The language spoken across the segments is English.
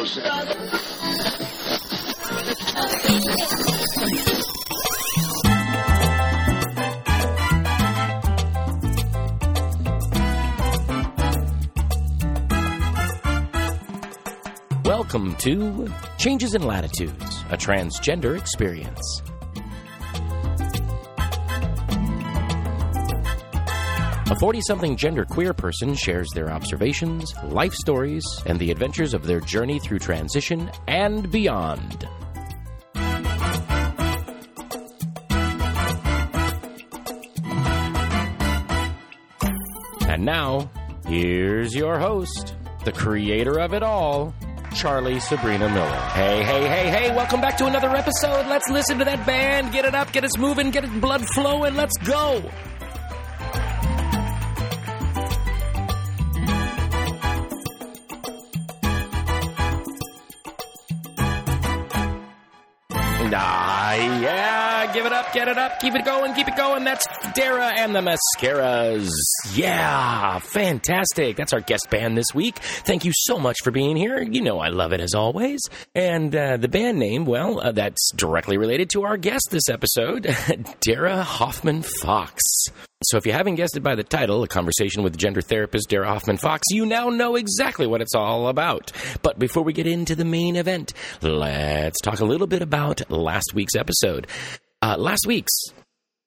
no sense. Welcome to Changes in Latitudes, a transgender experience. A 40-something genderqueer person shares their observations, life stories, and the adventures of their journey through transition and beyond. And now, here's your host, the creator of it all, Charlie Sabrina Miller. Hey, hey, hey, hey, welcome back to another episode. Let's listen to that band. Get it up, get us moving, get it blood flowing. Let's go. Yeah, give it up, get it up, keep it going, keep it going. That's Dara and the Mascaras. Yeah, fantastic. That's our guest band this week. Thank you so much for being here. You know I love it as always. And the band name, well, that's directly related to our guest this episode, Dara Hoffman Fox. So if you haven't guessed it by the title, A Conversation with Gender Therapist Dara Hoffman Fox, you now know exactly what it's all about. But before we get into the main event, let's talk a little bit about last week's episode. Last week's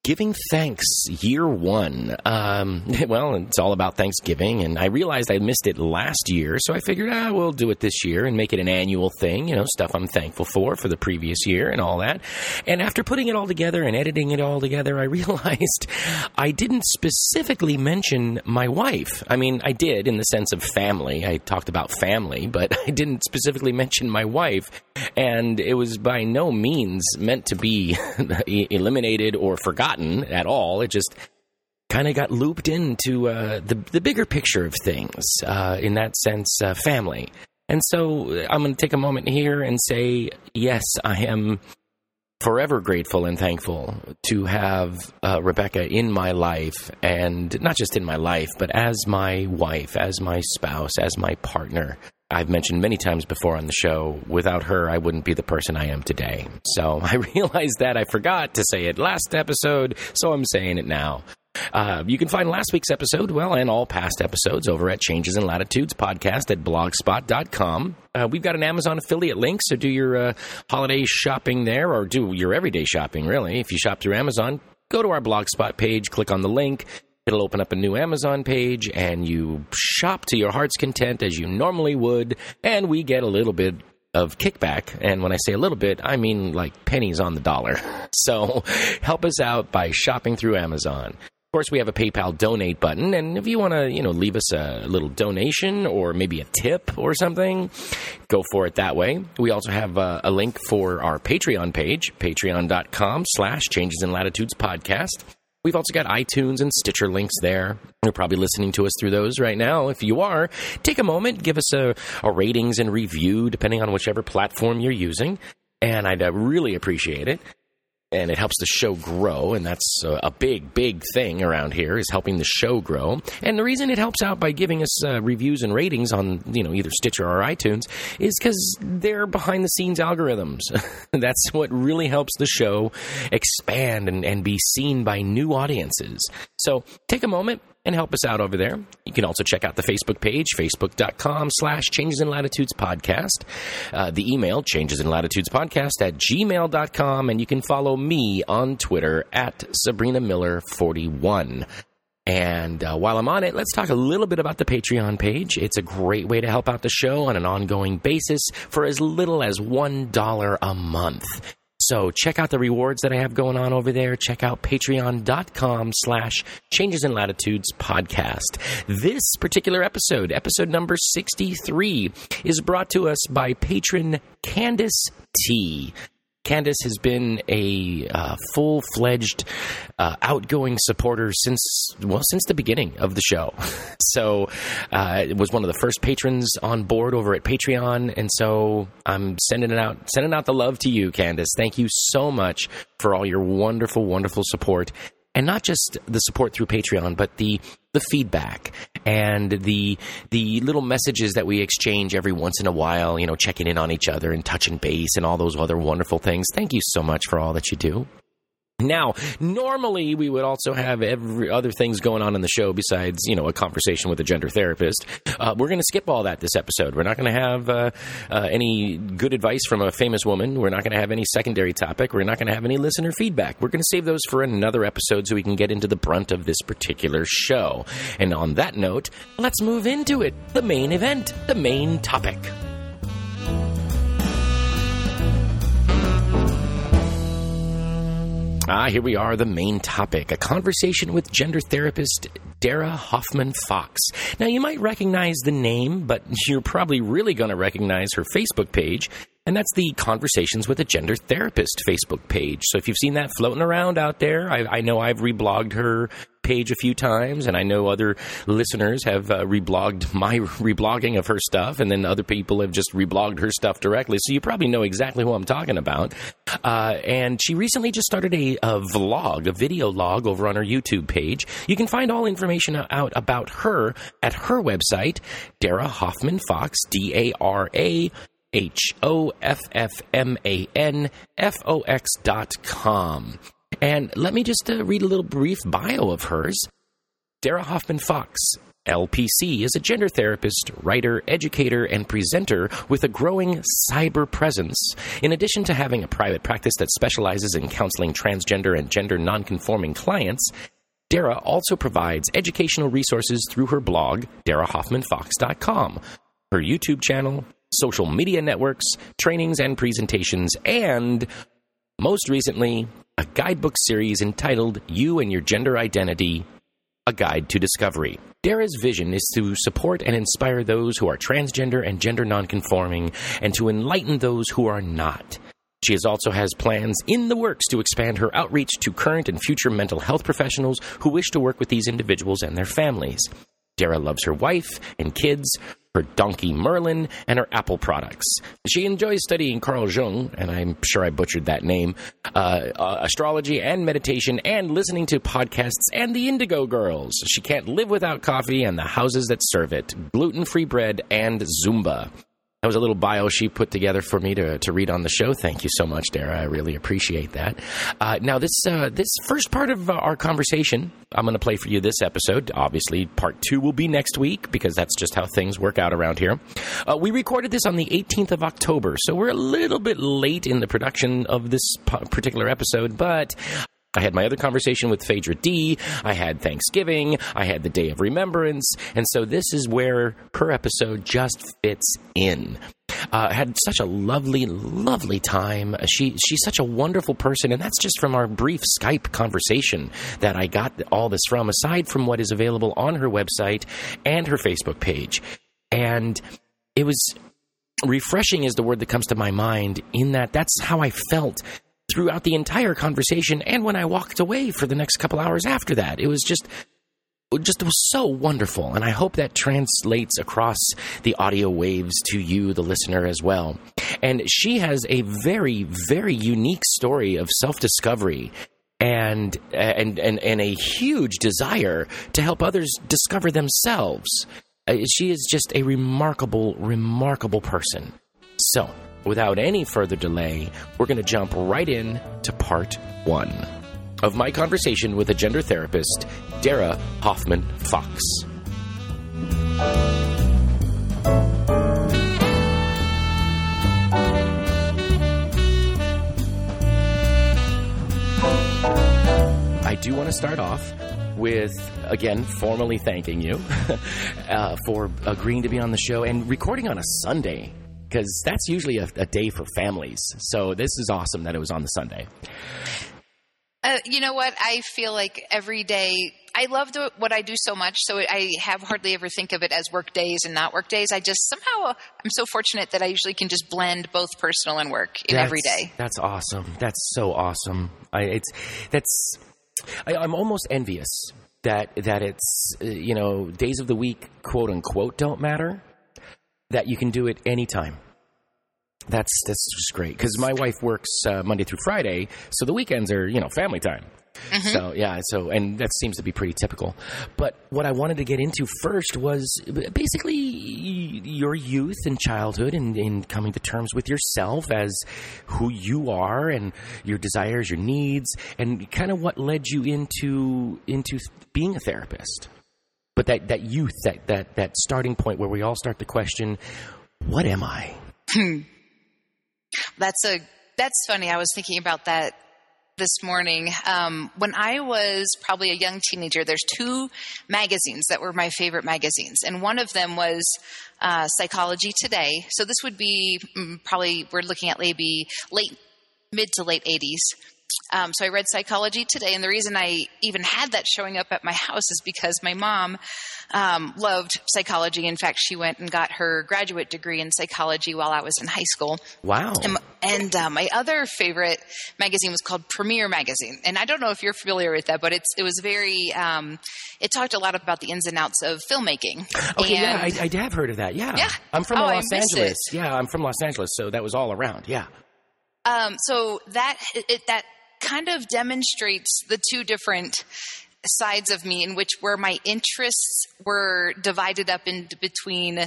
Giving Thanks, Year One. Well, it's all about Thanksgiving, and I realized I missed it last year, so I figured, we'll do it this year and make it an annual thing, you know, stuff I'm thankful for the previous year and all that. And after putting it all together and editing it all together, I realized I didn't specifically mention my wife. I mean, I did in the sense of family. I talked about family, but I didn't specifically mention my wife, and it was by no means meant to be eliminated or forgotten at all. It just kind of got looped into the bigger picture of things, in that sense, family. And so I'm going to take a moment here and say, yes, I am forever grateful and thankful to have Rebecca in my life, and not just in my life, but as my wife, as my spouse, as my partner. I've mentioned many times before on the show, without her, I wouldn't be the person I am today. So I realized that I forgot to say it last episode, so I'm saying it now. You can find last week's episode, well, and all past episodes over at Changes in Latitudes podcast at blogspot.com. We've got an Amazon affiliate link, so do your holiday shopping there, or do your everyday shopping, really. If you shop through Amazon, go to our Blogspot page, click on the link. It'll open up a new Amazon page, and you shop to your heart's content as you normally would, and we get a little bit of kickback. And when I say a little bit, I mean like pennies on the dollar. So help us out by shopping through Amazon. Of course, we have a PayPal donate button, and if you want to, you know, leave us a little donation or maybe a tip or something, go for it that way. We also have a link for our Patreon page, patreon.com/Changes in Latitudes podcast. We've also got iTunes and Stitcher links there. You're probably listening to us through those right now. If you are, take a moment, give us a ratings and review, depending on whichever platform you're using. And I'd really appreciate it. And it helps the show grow, and that's a big, big thing around here, is helping the show grow. And the reason it helps out by giving us reviews and ratings on, you know, either Stitcher or iTunes is because they're behind-the-scenes algorithms. That's what really helps the show expand and be seen by new audiences. So take a moment and help us out over there. You can also check out the Facebook page, facebook.com/Changes in Latitudes podcast. The email, changesinlatitudespodcast@gmail.com. And you can follow me on Twitter at SabrinaMiller41. And while I'm on it, let's talk a little bit about the Patreon page. It's a great way to help out the show on an ongoing basis for as little as $1 a month. So check out the rewards that I have going on over there. Check out patreon.com/Changes in Latitudes podcast. This particular episode, episode number 63, is brought to us by patron Candace T. Candace has been a full-fledged outgoing supporter since the beginning of the show. So it was one of the first patrons on board over at Patreon, and so I'm sending out the love to you, Candace. Thank you so much for all your wonderful, wonderful support, and not just the support through Patreon, but the the feedback and the little messages that we exchange every once in a while, you know, checking in on each other and touching base and all those other wonderful things. Thank you so much for all that you do. Now, normally we would also have every other things going on in the show besides, you know, a conversation with a gender therapist. We're going to skip all that this episode. We're not going to have any good advice from a famous woman. We're not going to have any secondary topic. We're not going to have any listener feedback. We're going to save those for another episode so we can get into the brunt of this particular show. And on that note, let's move into it. The main event, the main topic. Here we are, the main topic, a conversation with gender therapist Dara Hoffman Fox. Now, you might recognize the name, but you're probably really going to recognize her Facebook page, and that's the Conversations with a Gender Therapist Facebook page. So if you've seen that floating around out there, I know I've reblogged her page a few times, and I know other listeners have reblogged my reblogging of her stuff, and then other people have just reblogged her stuff directly, so you probably know exactly who I'm talking about. And she recently just started a vlog, a video log over on her YouTube page. You can find all information out about her at her website, Dara Hoffman Fox, DaraHoffmanFox.com. And let me just read a little brief bio of hers. Dara Hoffman Fox, LPC, is a gender therapist, writer, educator, and presenter with a growing cyber presence. In addition to having a private practice that specializes in counseling transgender and gender nonconforming clients, Dara also provides educational resources through her blog, DaraHoffmanFox.com, her YouTube channel, social media networks, trainings and presentations, and most recently, a guidebook series entitled You and Your Gender Identity, A Guide to Discovery. Dara's vision is to support and inspire those who are transgender and gender nonconforming and to enlighten those who are not. She also has plans in the works to expand her outreach to current and future mental health professionals who wish to work with these individuals and their families. Dara loves her wife and kids, her donkey Merlin, and her Apple products. She enjoys studying Carl Jung, and I'm sure I butchered that name, astrology and meditation, and listening to podcasts and the Indigo Girls. She can't live without coffee and the houses that serve it, gluten-free bread, and Zumba. That was a little bio she put together for me to read on the show. Thank you so much, Dara. I really appreciate that. Now, this first part of our conversation, I'm going to play for you this episode. Obviously, part two will be next week because that's just how things work out around here. We recorded this on the 18th of October, so we're a little bit late in the production of this particular episode, but I had my other conversation with Phaedra D. I had Thanksgiving. I had the Day of Remembrance. And so this is where her episode just fits in. Had such a lovely, lovely time. She's such a wonderful person, and that's just from our brief Skype conversation that I got all this from, aside from what is available on her website and her Facebook page. And it was refreshing is the word that comes to my mind, in that that's how I felt throughout the entire conversation, and when I walked away for the next couple hours after that. It was just was so wonderful, and I hope that translates across the audio waves to you, the listener, as well. And she has a very, very unique story of self-discovery and a huge desire to help others discover themselves. She is just a remarkable, remarkable person. So, without any further delay, we're going to jump right in to part one of my conversation with a gender therapist, Dara Hoffman Fox. I do want to start off with, again, formally thanking you for agreeing to be on the show and recording on a Sunday, because that's usually a day for families. So this is awesome that it was on the Sunday. You know what? I feel like every day – I love what I do so much, so I have hardly ever think of it as work days and not work days. I just somehow – I'm so fortunate that I usually can just blend both personal and work in every day. That's awesome. That's so awesome. I'm almost envious that it's you know, days of the week, quote unquote, don't matter, that you can do it anytime. That's just great because my wife works Monday through Friday, so the weekends are, you know, family time. Mm-hmm. So yeah, and that seems to be pretty typical. But what I wanted to get into first was basically your youth and childhood, and coming to terms with yourself as who you are, and your desires, your needs, and kind of what led you into being a therapist. But that youth, that starting point where we all start to question, what am I? That's funny. I was thinking about that this morning. When I was probably a young teenager, there's two magazines that were my favorite magazines. And one of them was Psychology Today. So this would be probably, we're looking at maybe mid to late 80s. So I read Psychology Today. And the reason I even had that showing up at my house is because my mom loved psychology. In fact, she went and got her graduate degree in psychology while I was in high school. Wow. And my other favorite magazine was called Premiere Magazine. And I don't know if you're familiar with that, but it was very it talked a lot about the ins and outs of filmmaking. Okay, and yeah, I have heard of that. Yeah. Yeah. I'm from Los Angeles. Yeah, I'm from Los Angeles. So that was all around. Yeah. So that kind of demonstrates the two different sides of me in which where my interests were divided up in between,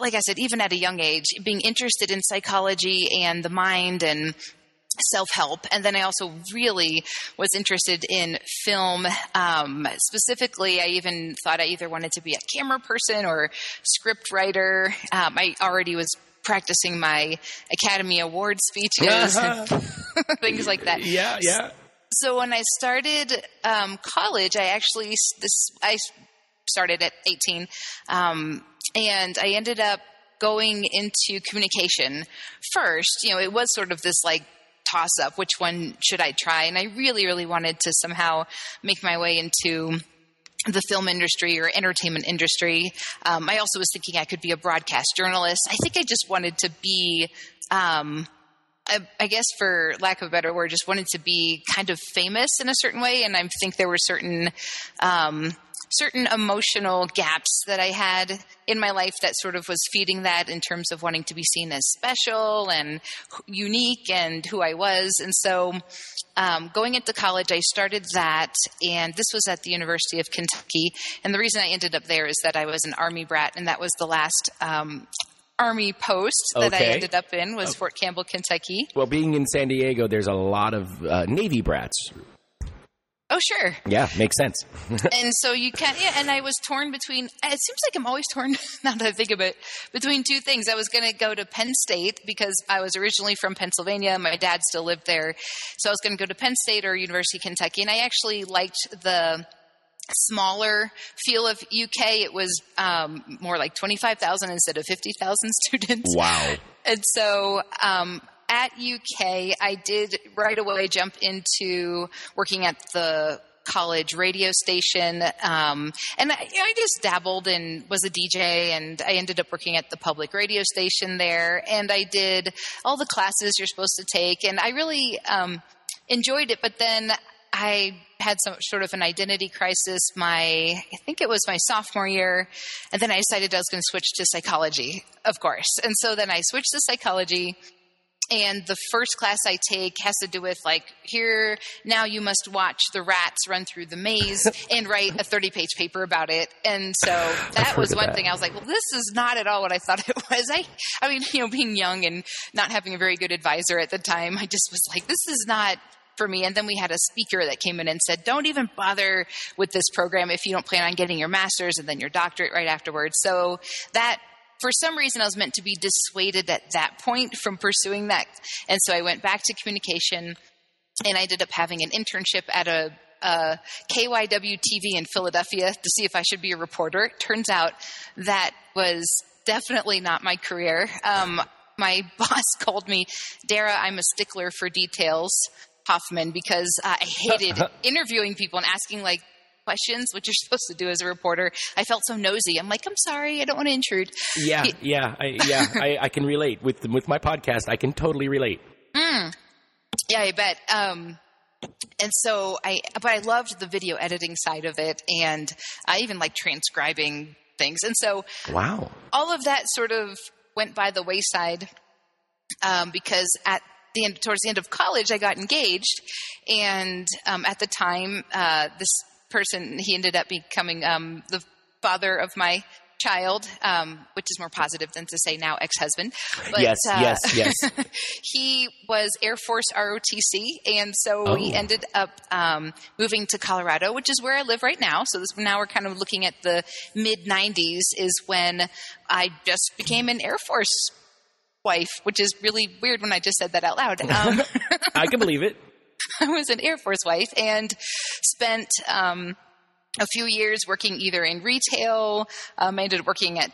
like I said, even at a young age, being interested in psychology and the mind and self-help. And then I also really was interested in film. Specifically, I even thought I either wanted to be a camera person or script writer. I already was practicing my Academy Award speeches and things like that. Yeah, yeah. So when I started college, I started at 18, and I ended up going into communication first. You know, it was sort of this like toss-up, which one should I try? And I really, really wanted to somehow make my way into the film industry or entertainment industry. I also was thinking I could be a broadcast journalist. I think I just wanted to be, I guess for lack of a better word, just wanted to be kind of famous in a certain way. And I think there were certain emotional gaps that I had in my life that sort of was feeding that in terms of wanting to be seen as special and unique and who I was. And so going into college, I started that, and this was at the University of Kentucky. And the reason I ended up there is that I was an Army brat, and that was the last Army post that I ended up in was Fort Campbell, Kentucky. Well, being in San Diego, there's a lot of Navy brats. Oh, sure. Yeah, makes sense. And so you can't, yeah, and I was torn between, it seems like I'm always torn, now that I think of it, between two things. I was going to go to Penn State because I was originally from Pennsylvania. My dad still lived there. So I was going to go to Penn State or University of Kentucky. And I actually liked the smaller feel of UK. It was more like 25,000 instead of 50,000 students. Wow. And so at UK, I did right away jump into working at the college radio station. And I just dabbled and was a DJ, and I ended up working at the public radio station there. And I did all the classes you're supposed to take. And I really enjoyed it. But then I had some sort of an identity crisis. I think it was my sophomore year. And then I decided I was going to switch to psychology, of course. And so then I switched to psychology. And the first class I take has to do with like, here, now you must watch the rats run through the maze and write a 30-page paper about it. And so that was one thing. I was like, well, this is not at all what I thought it was. I mean, you know, being young and not having a very good advisor at the time, I just was like, this is not for me. And then we had a speaker that came in and said, don't even bother with this program if you don't plan on getting your master's and then your doctorate right afterwards. So that, for some reason, I was meant to be dissuaded at that point from pursuing that. And so I went back to communication, and I ended up having an internship at a KYW TV in Philadelphia to see if I should be a reporter. It turns out that was definitely not my career. My boss called me, Dara, I'm a stickler for details, Hoffman, because I hated interviewing people and asking, like, questions, which you're supposed to do as a reporter. I felt so nosy. I'm like, I'm sorry, I don't want to intrude. Yeah, yeah, I can relate with my podcast. I can totally relate. Mm. Yeah, I bet. And so I loved the video editing side of it, and I even like transcribing things. And so, wow, all of that sort of went by the wayside. because at the end, towards the end of college, I got engaged, and at the time, this person, he ended up becoming the father of my child, which is more positive than to say now ex-husband. But, yes. He was Air Force ROTC. And so we ended up moving to Colorado, which is where I live right now. So now we're kind of looking at the mid-90s is when I just became an Air Force wife, which is really weird when I just said that out loud. I can believe it. I was an Air Force wife and spent a few years working either in retail. I ended up working at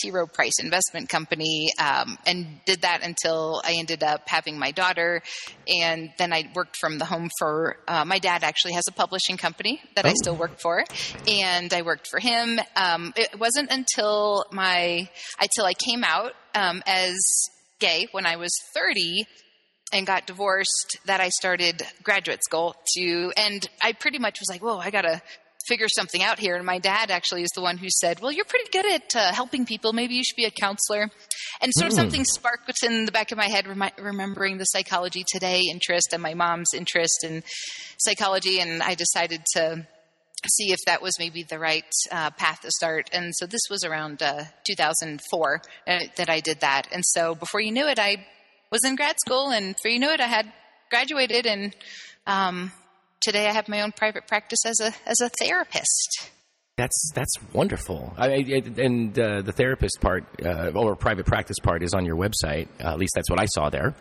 T. Rowe Price Investment Company, and did that until I ended up having my daughter. And then I worked from the home for my dad actually has a publishing company that I still work for, and I worked for him. It wasn't until I came out as gay when I was 30 and got divorced that I started graduate school and I pretty much was like, whoa, I got to figure something out here. And my dad actually is the one who said, well, you're pretty good at helping people. Maybe you should be a counselor. And sort of something sparked in the back of my head, remembering the Psychology Today interest and my mom's interest in psychology. And I decided to see if that was maybe the right path to start. And so this was around 2004 that I did that. And so before you knew it, I was in grad school, and before you knew it, I had graduated, and today I have my own private practice as a therapist. That's wonderful. The therapist part or private practice part is on your website. At least that's what I saw there.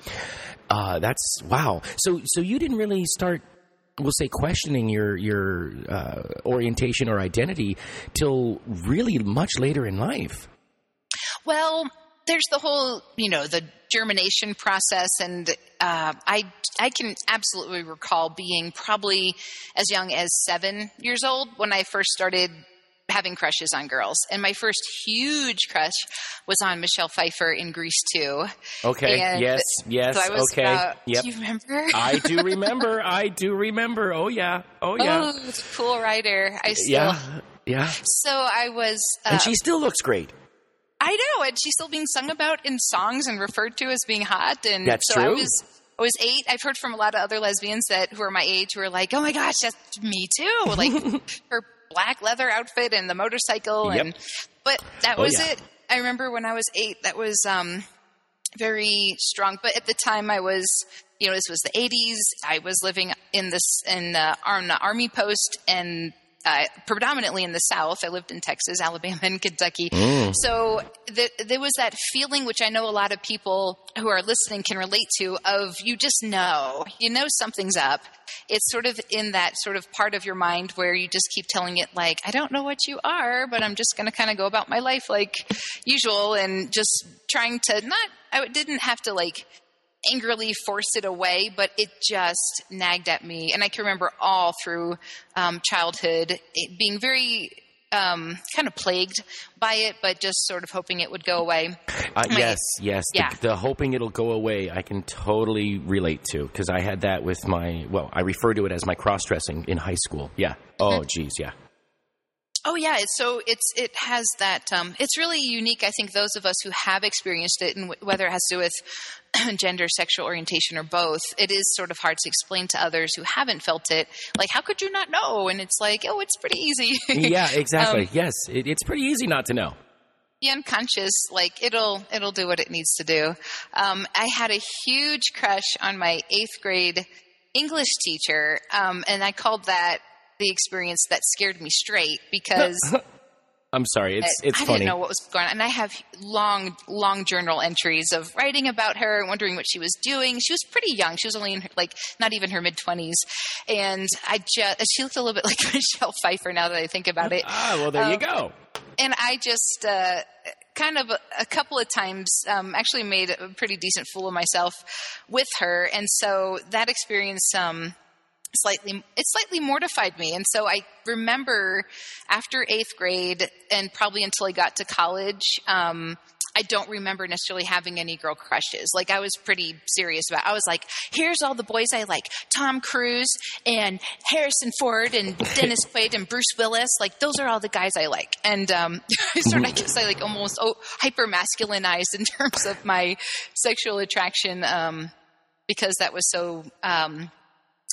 That's wow. So you didn't really start, we'll say, questioning your orientation or identity till really much later in life. Well, there's the whole, the germination process, and I can absolutely recall being probably as young as 7 years old when I first started having crushes on girls. And my first huge crush was on Michelle Pfeiffer in Grease 2. Okay. And yes. So I was, okay. Yep. Do you remember? I do remember. Oh yeah. Oh, it's a cool writer. Yeah. So I was, and she still looks great. I know, and she's still being sung about in songs and referred to as being hot. And that's so true. I was 8. I've heard from a lot of other lesbians who are my age who are like, "Oh my gosh, that's me too!" Like her black leather outfit and the motorcycle. Yep. But that was it. I remember when I was 8, that was very strong. But at the time, I was, this was the 80s. I was living on the army post and. Predominantly in the South. I lived in Texas, Alabama, and Kentucky. So there was that feeling, which I know a lot of people who are listening can relate to, of you just know. You know something's up. It's sort of in that sort of part of your mind where you just keep telling it like, I don't know what you are, but I'm just going to kind of go about my life like usual and just trying to not – I didn't have to like – angrily forced it away, but it just nagged at me. And I can remember all through childhood being very kind of plagued by it, but just sort of hoping it would go away. Yes. Yeah. The hoping it'll go away, I can totally relate to, because I had that with I refer to it as my cross-dressing in high school. Yeah. Oh, geez. Yeah. Oh, yeah. So it has that it's really unique. I think those of us who have experienced it, and whether it has to do with gender, sexual orientation, or both, it is sort of hard to explain to others who haven't felt it. Like, how could you not know? And it's like, oh, it's pretty easy. Yeah, exactly. Yes. It's pretty easy not to know. The unconscious, like it'll do what it needs to do. I had a huge crush on my 8th grade English teacher, and I called that the experience that scared me straight, because I'm sorry, it's I funny. Didn't know what was going on, and I have long journal entries of writing about her and wondering what she was doing. She was pretty young; she was only in her, like, not even her mid-20s, and she looked a little bit like Michelle Pfeiffer. Now that I think about it, well, there you go. And I just kind of a couple of times actually made a pretty decent fool of myself with her, and so that experience. It slightly mortified me. And so I remember after 8th grade, and probably until I got to college, I don't remember necessarily having any girl crushes. Like, I was pretty serious about it. I was like, here's all the boys I like. Tom Cruise and Harrison Ford and Dennis Quaid and Bruce Willis. Like, those are all the guys I like. And I guess I almost hyper-masculinized in terms of my sexual attraction because that was so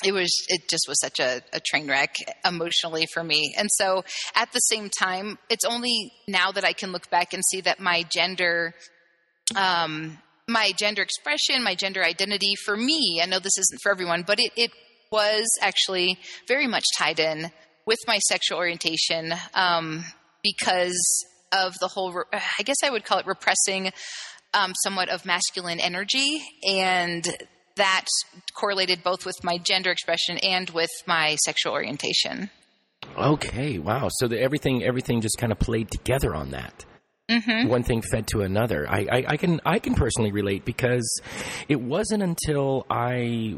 it just was such a train wreck emotionally for me. And so at the same time, it's only now that I can look back and see that my gender expression, my gender identity for me, I know this isn't for everyone, but it was actually very much tied in with my sexual orientation, because of the whole, I guess I would call it repressing, somewhat of masculine energy, and that correlated both with my gender expression and with my sexual orientation. Okay, wow. So everything just kind of played together on that. Mm-hmm. One thing fed to another. I can personally relate, because it wasn't until I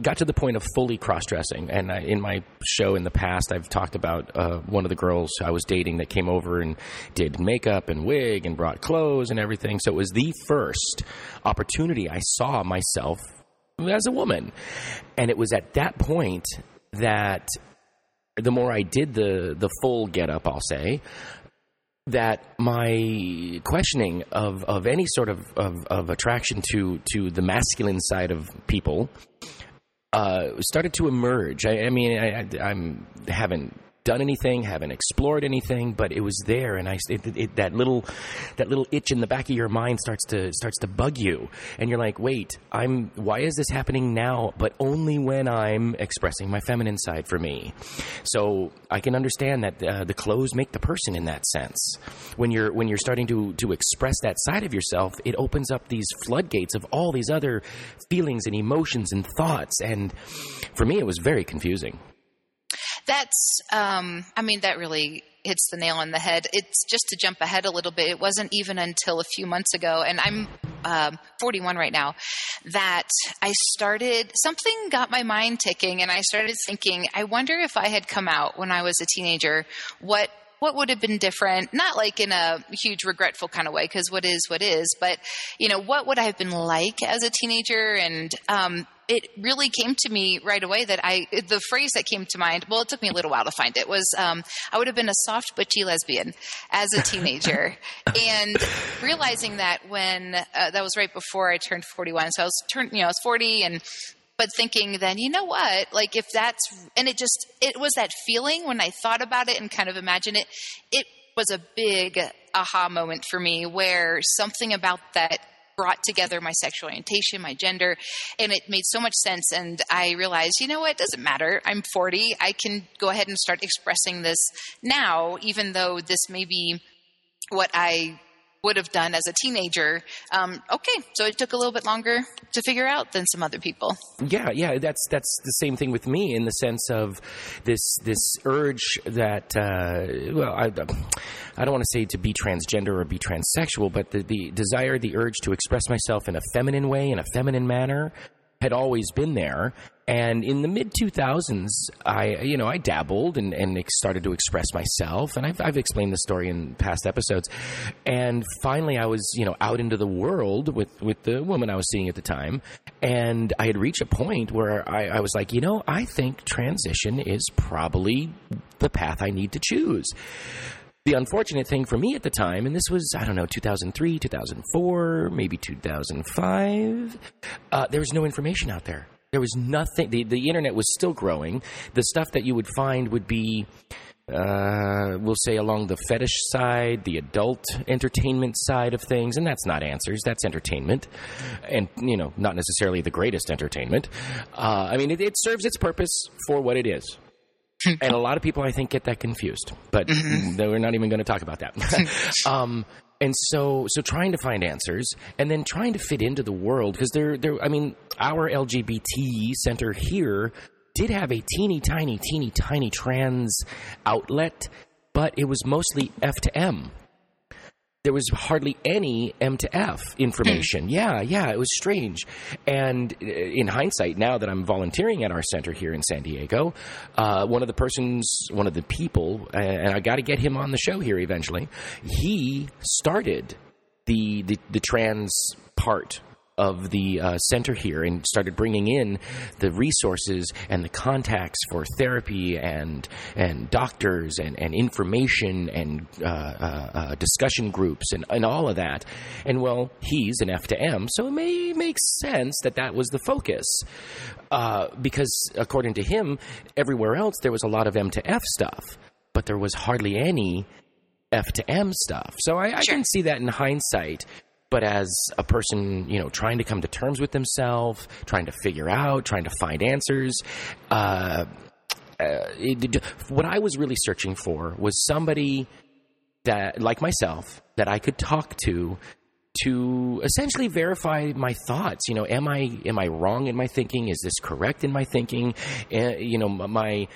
got to the point of fully cross-dressing. And in my show in the past, I've talked about one of the girls I was dating that came over and did makeup and wig and brought clothes and everything. So it was the first opportunity I saw myself as a woman. And it was at that point that the more I did the full get-up, I'll say, that my questioning of any sort of attraction to the masculine side of people started to emerge. I mean, I haven't done anything, haven't explored anything, but it was there, and that little itch in the back of your mind starts to bug you, and you're like, wait, why is this happening now? But only when I'm expressing my feminine side for me. So I can understand that the clothes make the person in that sense. When you're starting to express that side of yourself, it opens up these floodgates of all these other feelings and emotions and thoughts, and for me, it was very confusing. That's, that really hits the nail on the head. It's just to jump ahead a little bit. It wasn't even until a few months ago, and I'm 41 right now, that I started, something got my mind ticking, and I started thinking, I wonder if I had come out when I was a teenager, what would have been different? Not like in a huge regretful kind of way, because what is, but what would I have been like as a teenager? And, it really came to me right away that the phrase that came to mind, well, it took me a little while to find it, was I would have been a soft butchy lesbian as a teenager. And realizing that when that was right before I turned 41. So I was 40, but thinking then, you know what, like if that's, and it was that feeling when I thought about it and kind of imagined it, it was a big aha moment for me where something about that brought together my sexual orientation, my gender, and it made so much sense. And I realized, you know what, it doesn't matter. I'm 40. I can go ahead and start expressing this now, even though this may be what I would have done as a teenager. Okay. So it took a little bit longer to figure out than some other people. Yeah. Yeah. That's the same thing with me, in the sense of this urge that, I don't want to say to be transgender or be transsexual, but the desire, the urge to express myself in a feminine way, in a feminine manner, had always been there. And in the mid 2000s, I dabbled and started to express myself. And I've explained this story in past episodes. And finally, I was, out into the world with the woman I was seeing at the time. And I had reached a point where I was like, I think transition is probably the path I need to choose. The unfortunate thing for me at the time, and this was, 2003, 2004, maybe 2005, there was no information out there. There was nothing. The internet was still growing. The stuff that you would find would be, we'll say, along the fetish side, the adult entertainment side of things. And that's not answers. That's entertainment. And, not necessarily the greatest entertainment. It serves its purpose for what it is. And a lot of people, I think, get that confused. But we're not even going to talk about that. And so trying to find answers, and then trying to fit into the world, because our LGBT center here did have a teeny tiny trans outlet, but it was mostly F to M. There was hardly any M to F information. Yeah, it was strange. And in hindsight, now that I'm volunteering at our center here in San Diego, one of the people, and I got to get him on the show here eventually, he started the trans part of the center here and started bringing in the resources and the contacts for therapy and doctors and information and discussion groups and all of that. And, well, he's an F to M, so it may make sense that that was the focus. Because, according to him, everywhere else there was a lot of M to F stuff, but there was hardly any F to M stuff. So I can see that in hindsight. But as a person, you know, trying to come to terms with themselves, trying to figure out, trying to find answers, what I was really searching for was somebody that, like myself, that I could talk to essentially verify my thoughts. You know, am I wrong in my thinking? Is this correct in my thinking? You know, my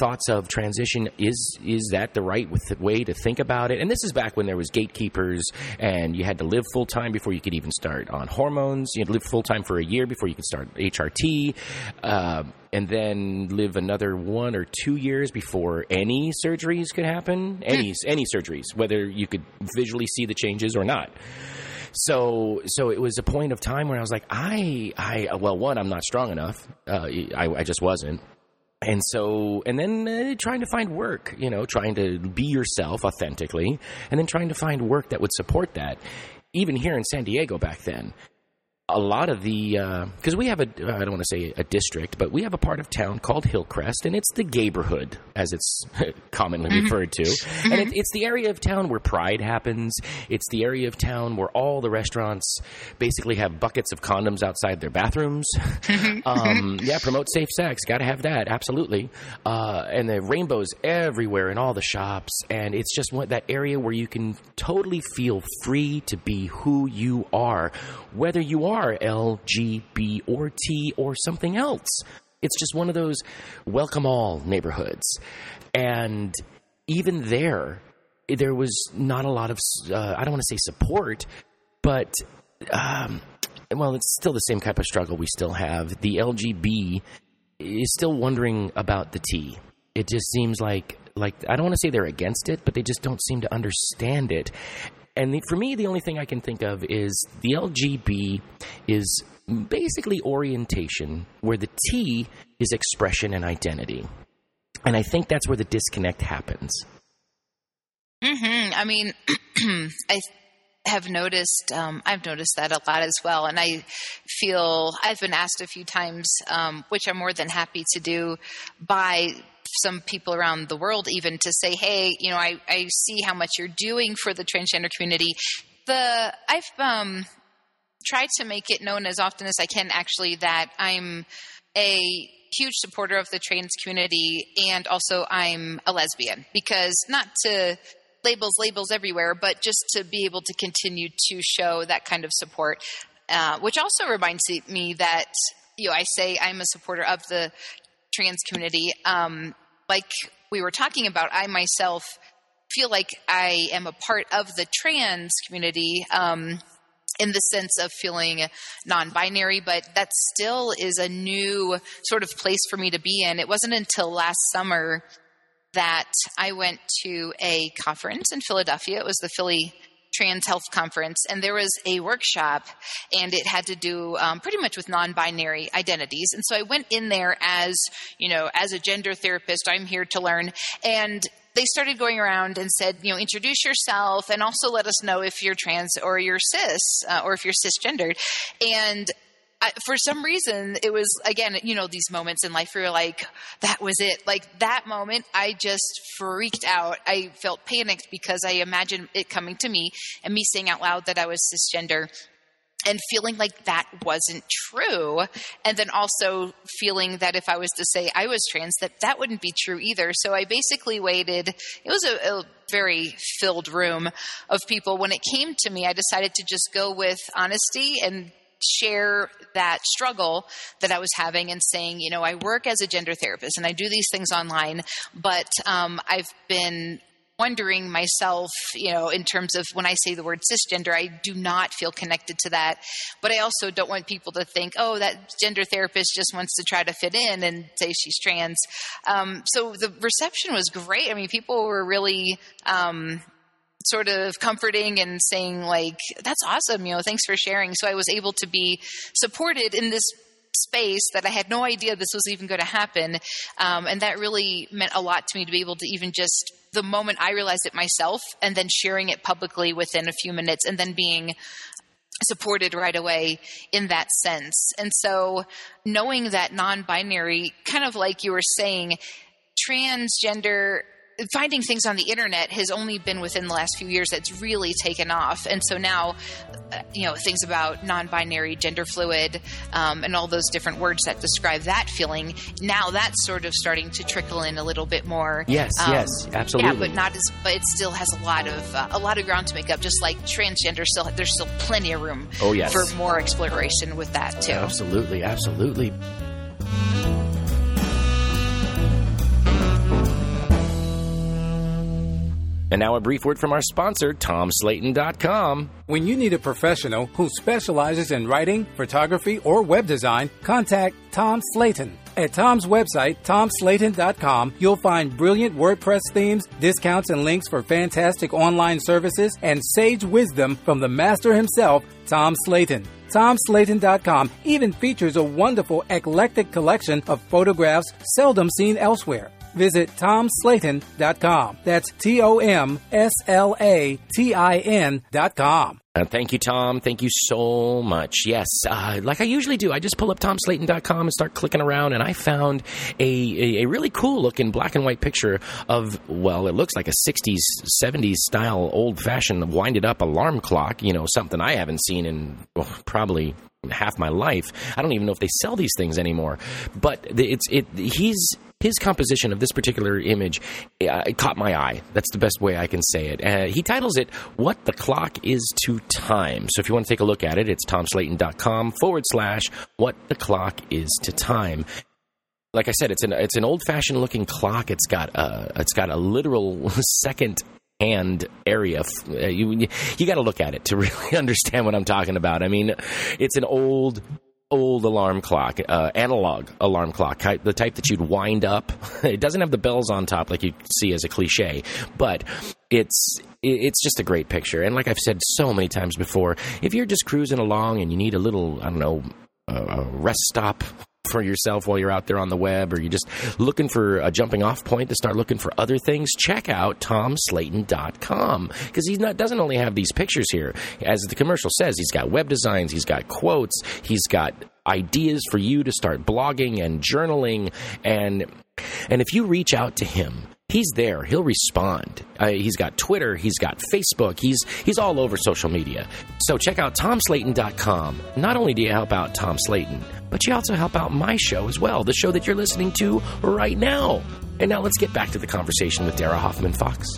thoughts of transition, is that the right way to think about it? And this is back when there was gatekeepers and you had to live full-time before you could even start on hormones. You had to live full-time for a year before you could start HRT, and then live another 1 or 2 years before any surgeries could happen. Any surgeries, whether you could visually see the changes or not. So it was a point of time where I was like, well, one, I'm not strong enough. I just wasn't. And so, and then trying to find work, you know, trying to be yourself authentically, and then trying to find work that would support that. Even here in San Diego back then, a lot of the, because we have a, I don't want to say a district, but we have a part of town called Hillcrest, and it's the Gayborhood, as it's commonly referred to. Mm-hmm. And it's the area of town where Pride happens. It's the area of town where all the restaurants basically have buckets of condoms outside their bathrooms. Yeah, promote safe sex. Got to have that. Absolutely. And the rainbows everywhere in all the shops. And it's just that area where you can totally feel free to be who you are, whether you are L, G, B, or T, or something else. It's just one of those welcome all neighborhoods. And even there was not a lot of, I don't want to say support, but, well, it's still the same type of struggle we still have. The LGB is still wondering about the T. It just seems like I don't want to say they're against it, but they just don't seem to understand it. And for me, the only thing I can think of is the LGB is basically orientation, where the T is expression and identity. And I think that's where the disconnect happens. Mm-hmm. I mean, I've noticed that a lot as well. And I feel I've been asked a few times, which I'm more than happy to do, by some people around the world even to say, hey, you know, I see how much you're doing for the transgender community. I've tried to make it known as often as I can, actually, that I'm a huge supporter of the trans community, and also I'm a lesbian, because not to labels everywhere, but just to be able to continue to show that kind of support, which also reminds me that, you know, I say I'm a supporter of the trans community. Like we were talking about, I myself feel like I am a part of the trans community in the sense of feeling non-binary, but that still is a new sort of place for me to be in. It wasn't until last summer that I went to a conference in Philadelphia. It was the Philly Trans Health Conference, and there was a workshop, and it had to do pretty much with non-binary identities. And so I went in there as, you know, as a gender therapist, I'm here to learn. And they started going around and said, you know, introduce yourself, and also let us know if you're trans or you're cis, or if you're cisgendered. And for some reason, it was, again, you know, these moments in life where you're like, that was it. Like that moment, I just freaked out. I felt panicked because I imagined it coming to me and me saying out loud that I was cisgender and feeling like that wasn't true. And then also feeling that if I was to say I was trans, that wouldn't be true either. So I basically waited. It was a very filled room of people. When it came to me, I decided to just go with honesty and share that struggle that I was having, and saying, you know, I work as a gender therapist and I do these things online, but I've been wondering myself, you know, in terms of when I say the word cisgender, I do not feel connected to that. But I also don't want people to think, oh, that gender therapist just wants to try to fit in and say she's trans. So the reception was great. I mean, people were really sort of comforting and saying like, that's awesome, you know, thanks for sharing. So I was able to be supported in this space that I had no idea this was even going to happen. And that really meant a lot to me to be able to even just the moment I realized it myself and then sharing it publicly within a few minutes and then being supported right away in that sense. And so knowing that non-binary, kind of like you were saying, transgender, finding things on the internet has only been within the last few years that's really taken off. And so now, you know, things about non-binary, gender fluid, and all those different words that describe that feeling, now that's sort of starting to trickle in a little bit more. Yes, absolutely. Yeah, but not as, but it still has a lot of ground to make up, just like transgender still, there's still plenty of room for more exploration with that too. Absolutely. Absolutely. And now a brief word from our sponsor, TomSlayton.com. When you need a professional who specializes in writing, photography, or web design, contact Tom Slayton. At Tom's website, TomSlayton.com, you'll find brilliant WordPress themes, discounts and links for fantastic online services, and sage wisdom from the master himself, Tom Slayton. TomSlayton.com even features a wonderful, eclectic collection of photographs seldom seen elsewhere. Visit TomSlayton.com. That's TomSlayton.com. Thank you, Tom. Thank you so much. Yes, like I usually do, I just pull up TomSlayton.com and start clicking around, and I found a really cool-looking black and white picture of, well, it looks like a 60s, 70s style old-fashioned winded-up alarm clock, you know, something I haven't seen in probably half my life. I don't even know if they sell these things anymore, but his composition of this particular image, it caught my eye. That's the best way I can say it. He titles it, What the Clock Is to Time. So if you want to take a look at it, it's TomSlayton.com/What the Clock Is to Time. Like I said, it's an old-fashioned looking clock. It's got a literal second and area. You got to look at it to really understand what I'm talking about. I mean, it's an old alarm clock, analog alarm clock, the type that you'd wind up. It doesn't have the bells on top like you see as a cliche, but it's just a great picture. And like I've said so many times before, if you're just cruising along and you need a little, I don't know, a rest stop for yourself while you're out there on the web, or you're just looking for a jumping off point to start looking for other things, check out TomSlayton.com, because he doesn't only have these pictures here. As the commercial says, he's got web designs, he's got quotes, he's got ideas for you to start blogging and journaling. And if you reach out to him, he's there. He'll respond. He's got Twitter. He's got Facebook. He's all over social media. So check out TomSlayton.com. Not only do you help out Tom Slayton, but you also help out my show as well, the show that you're listening to right now. And now let's get back to the conversation with Dara Hoffman Fox.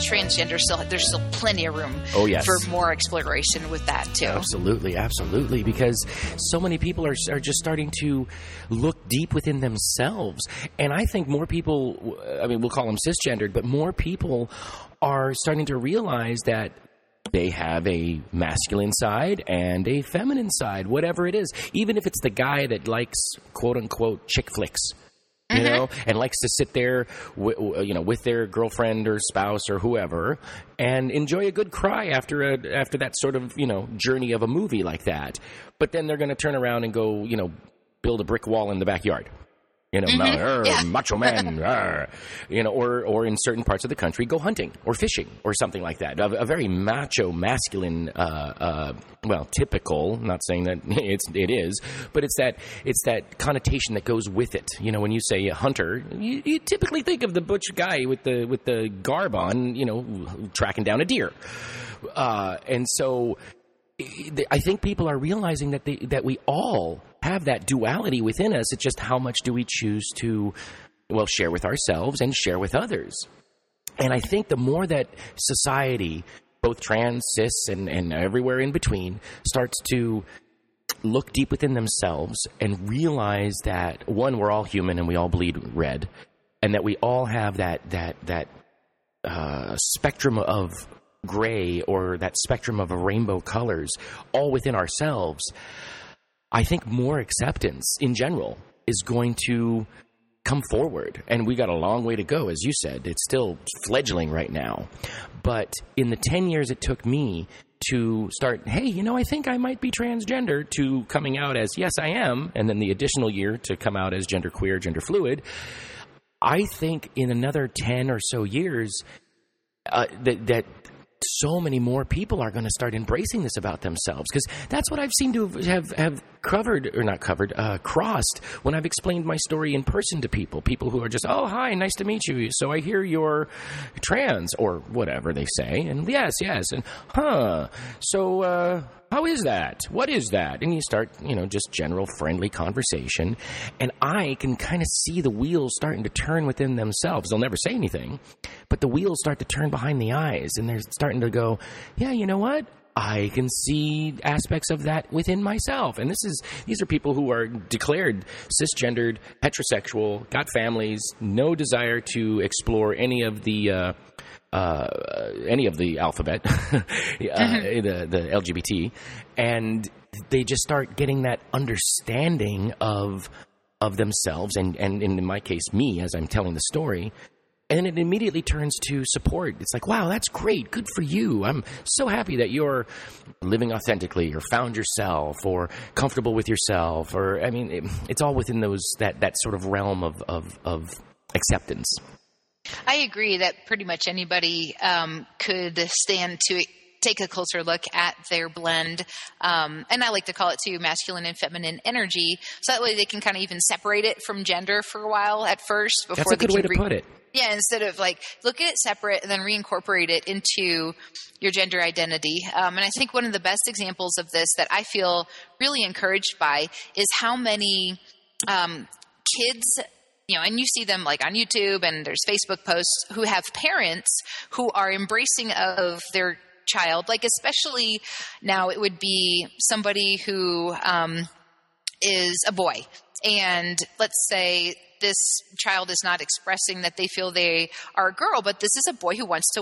Transgender, there's still plenty of room for more exploration with that too. Absolutely, because so many people are just starting to look deep within themselves, and I think more people, I mean, we'll call them cisgendered, but more people are starting to realize that they have a masculine side and a feminine side, whatever it is, even if it's the guy that likes quote-unquote chick flicks. You know, and likes to sit there, with their girlfriend or spouse or whoever, and enjoy a good cry after that sort of, you know, journey of a movie like that. But then they're going to turn around and go, you know, build a brick wall in the backyard. You know, macho man, you know, or in certain parts of the country, go hunting or fishing or something like that. A very macho, masculine, typical. Not saying that it is, but it's that connotation that goes with it. You know, when you say a hunter, you typically think of the butch guy with the garb on, you know, tracking down a deer, and so I think people are realizing that we all have that duality within us. It's just how much do we choose to, well, share with ourselves and share with others. And I think the more that society, both trans, cis, and everywhere in between, starts to look deep within themselves and realize that, one, we're all human and we all bleed red, and that we all have that spectrum of gray or that spectrum of rainbow colors all within ourselves, I think more acceptance in general is going to come forward. And we got a long way to go, as you said. It's still fledgling right now. But in the 10 years it took me to start, hey, you know, I think I might be transgender, to coming out as, yes, I am, and then the additional year to come out as genderqueer, genderfluid, I think in another 10 or so years that so many more people are going to start embracing this about themselves, because that's what I've seen to have covered, or not covered, crossed when I've explained my story in person to people who are just, oh, hi, nice to meet you. So I hear you're trans or whatever they say. And yes. And so how is that? What is that? And you start, just general friendly conversation. And I can kind of see the wheels starting to turn within themselves. They'll never say anything, but the wheels start to turn behind the eyes, and they're starting to go, yeah, you know what? I can see aspects of that within myself. And these are people who are declared cisgendered, heterosexual, got families, no desire to explore any of the alphabet, the LGBT, and they just start getting that understanding of themselves, and in my case, me, as I'm telling the story. And it immediately turns to support. It's like, wow, that's great. Good for you. I'm so happy that you're living authentically, or found yourself, or comfortable with yourself. Or, I mean, it's all within that sort of realm of acceptance. I agree that pretty much anybody could stand to take a closer look at their blend. And I like to call it too masculine and feminine energy. So that way they can kind of even separate it from gender for a while at first. Before that's a good way to put it. Yeah, instead of look at it separate and then reincorporate it into your gender identity. And I think one of the best examples of this that I feel really encouraged by is how many kids, and you see them on YouTube, and there's Facebook posts, who have parents who are embracing of their child. Especially now it would be somebody who is a boy, and let's say this child is not expressing that they feel they are a girl, but this is a boy who wants to